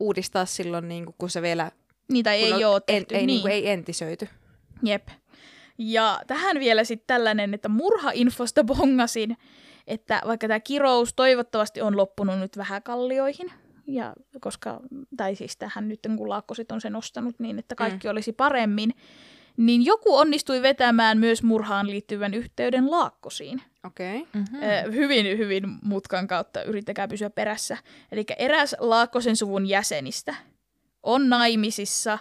uudistaa silloin, niin kun se vielä... Niitä ei ole tehty. En, ei, niin. Niin kun, ei entisöity. Jep. Ja tähän vielä sitten tällainen, että murhainfosta bongasin, että vaikka tämä kirous toivottavasti on loppunut nyt Vähäkallioihin, ja koska, tai siis tähän nyt kun Laakkoset on sen ostanut niin, että kaikki mm. olisi paremmin, niin joku onnistui vetämään myös murhaan liittyvän yhteyden Laakkosiin. Okei. Okay. Mm-hmm. Hyvin, hyvin mutkan kautta, yrittäkää pysyä perässä. Eli eräs Laakkosen suvun jäsenistä on naimisissa.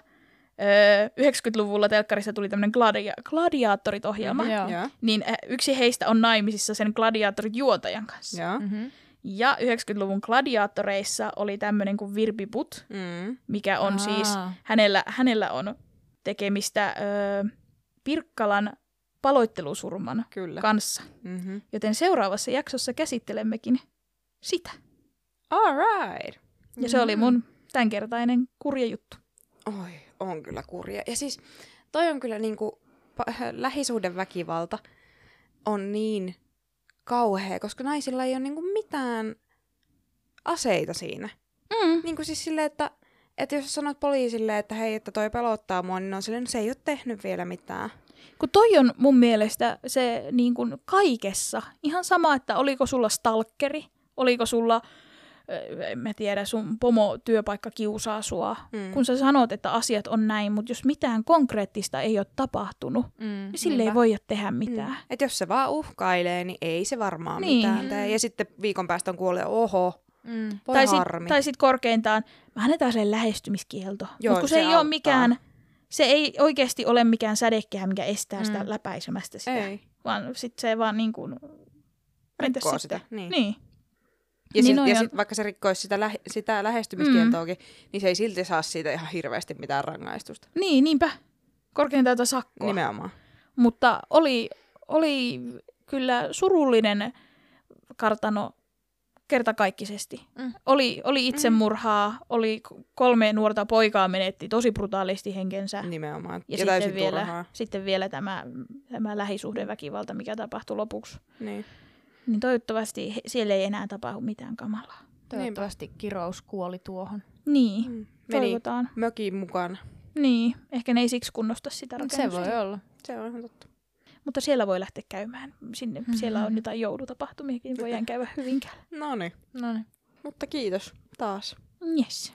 yhdeksänkymmentäluvulla telkkarissa tuli tämmöinen gladia- gladiaattorit-ohjelma. Mm-hmm. Niin yksi heistä on naimisissa sen gladiaattorit-juotajan kanssa. Joo. Mm-hmm. Ja yhdeksänkymmentäluvun gladiaattoreissa oli tämmöinen kuin Virpi Butt, mm. mikä on Aa. siis, hänellä, hänellä on tekemistä ö, Pirkkalan paloittelusurman Kyllä. kanssa. Mm-hmm. Joten seuraavassa jaksossa käsittelemmekin sitä. All right. Ja se mm-hmm. oli mun tämänkertainen kurja juttu. Oi, on kyllä kurja. Ja siis toi on kyllä niinku, lähisuhdeväkivalta on niin kauhea, koska naisilla ei ole niinku mitään aseita siinä. Mm. Niinku siis silleen, että, että jos sanot poliisille, että hei, että toi pelottaa mua, niin on silleen, se ei ole tehnyt vielä mitään. Kun toi on mun mielestä se niin kuin kaikessa. Ihan sama, että oliko sulla stalkeri, oliko sulla, en mä tiedä, sun pomotyöpaikka kiusaa sua. Mm. Kun sä sanot, että asiat on näin, mutta jos mitään konkreettista ei ole tapahtunut, mm, niin sille ei voida tehdä mitään. Mm. Että jos se vaan uhkailee, niin ei se varmaan niin. mitään tee. Ja sitten viikon päästä on kuollut, oho. Mm. Tai sitten sit korkeintaan, mä annetaan sen lähestymiskielto. Mutta kun se, se ei ole mikään... Se ei oikeasti ole mikään sädekehä, mikä estää mm. sitä läpäisemästä sitä, ei. Vaan sitten se vaan niin kuin... Rikkoo sitä. Niin. niin. Ja, niin sit, ja sit, vaikka se rikkoisi sitä, lähe, sitä lähestymiskieltoakin, mm. niin se ei silti saa siitä ihan hirveästi mitään rangaistusta. Niin, niinpä. Korkeintaan tätä sakkoa. Nimenomaan. Mutta oli, oli kyllä surullinen kartano kertakaikkisesti. Mm. Oli, oli itsemurhaa, oli kolme nuorta poikaa menetti tosi brutaalisti henkensä. Nimenomaan. Ja, ja sitten, vielä, sitten vielä tämä, tämä lähisuhdeväkivalta, mikä tapahtui lopuksi. Niin. Niin toivottavasti he, siellä ei enää tapahdu mitään kamalaa. Toivottavasti Kirous kuoli tuohon. Niin, mm. toivotaan. Meni mökin mukana. Niin, ehkä ne ei siksi kunnosta sitä rakennusta. Se voi olla, se on ihan totta. Mutta siellä voi lähteä käymään. Sinne, mm-hmm. Siellä on jotain joulutapahtumiakin, niin voidaan käydä Hyvinkäällä. No niin. Mutta kiitos taas. Yes.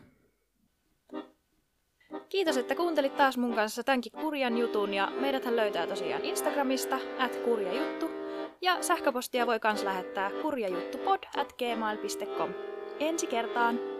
Kiitos, että kuuntelit taas mun kanssa tämänkin kurjan jutun. Ja meidäthän löytää tosiaan Instagramista, at kurjajuttu. Ja sähköpostia voi kans lähettää kurjajuttupod at gmail piste com. Ensi kertaan!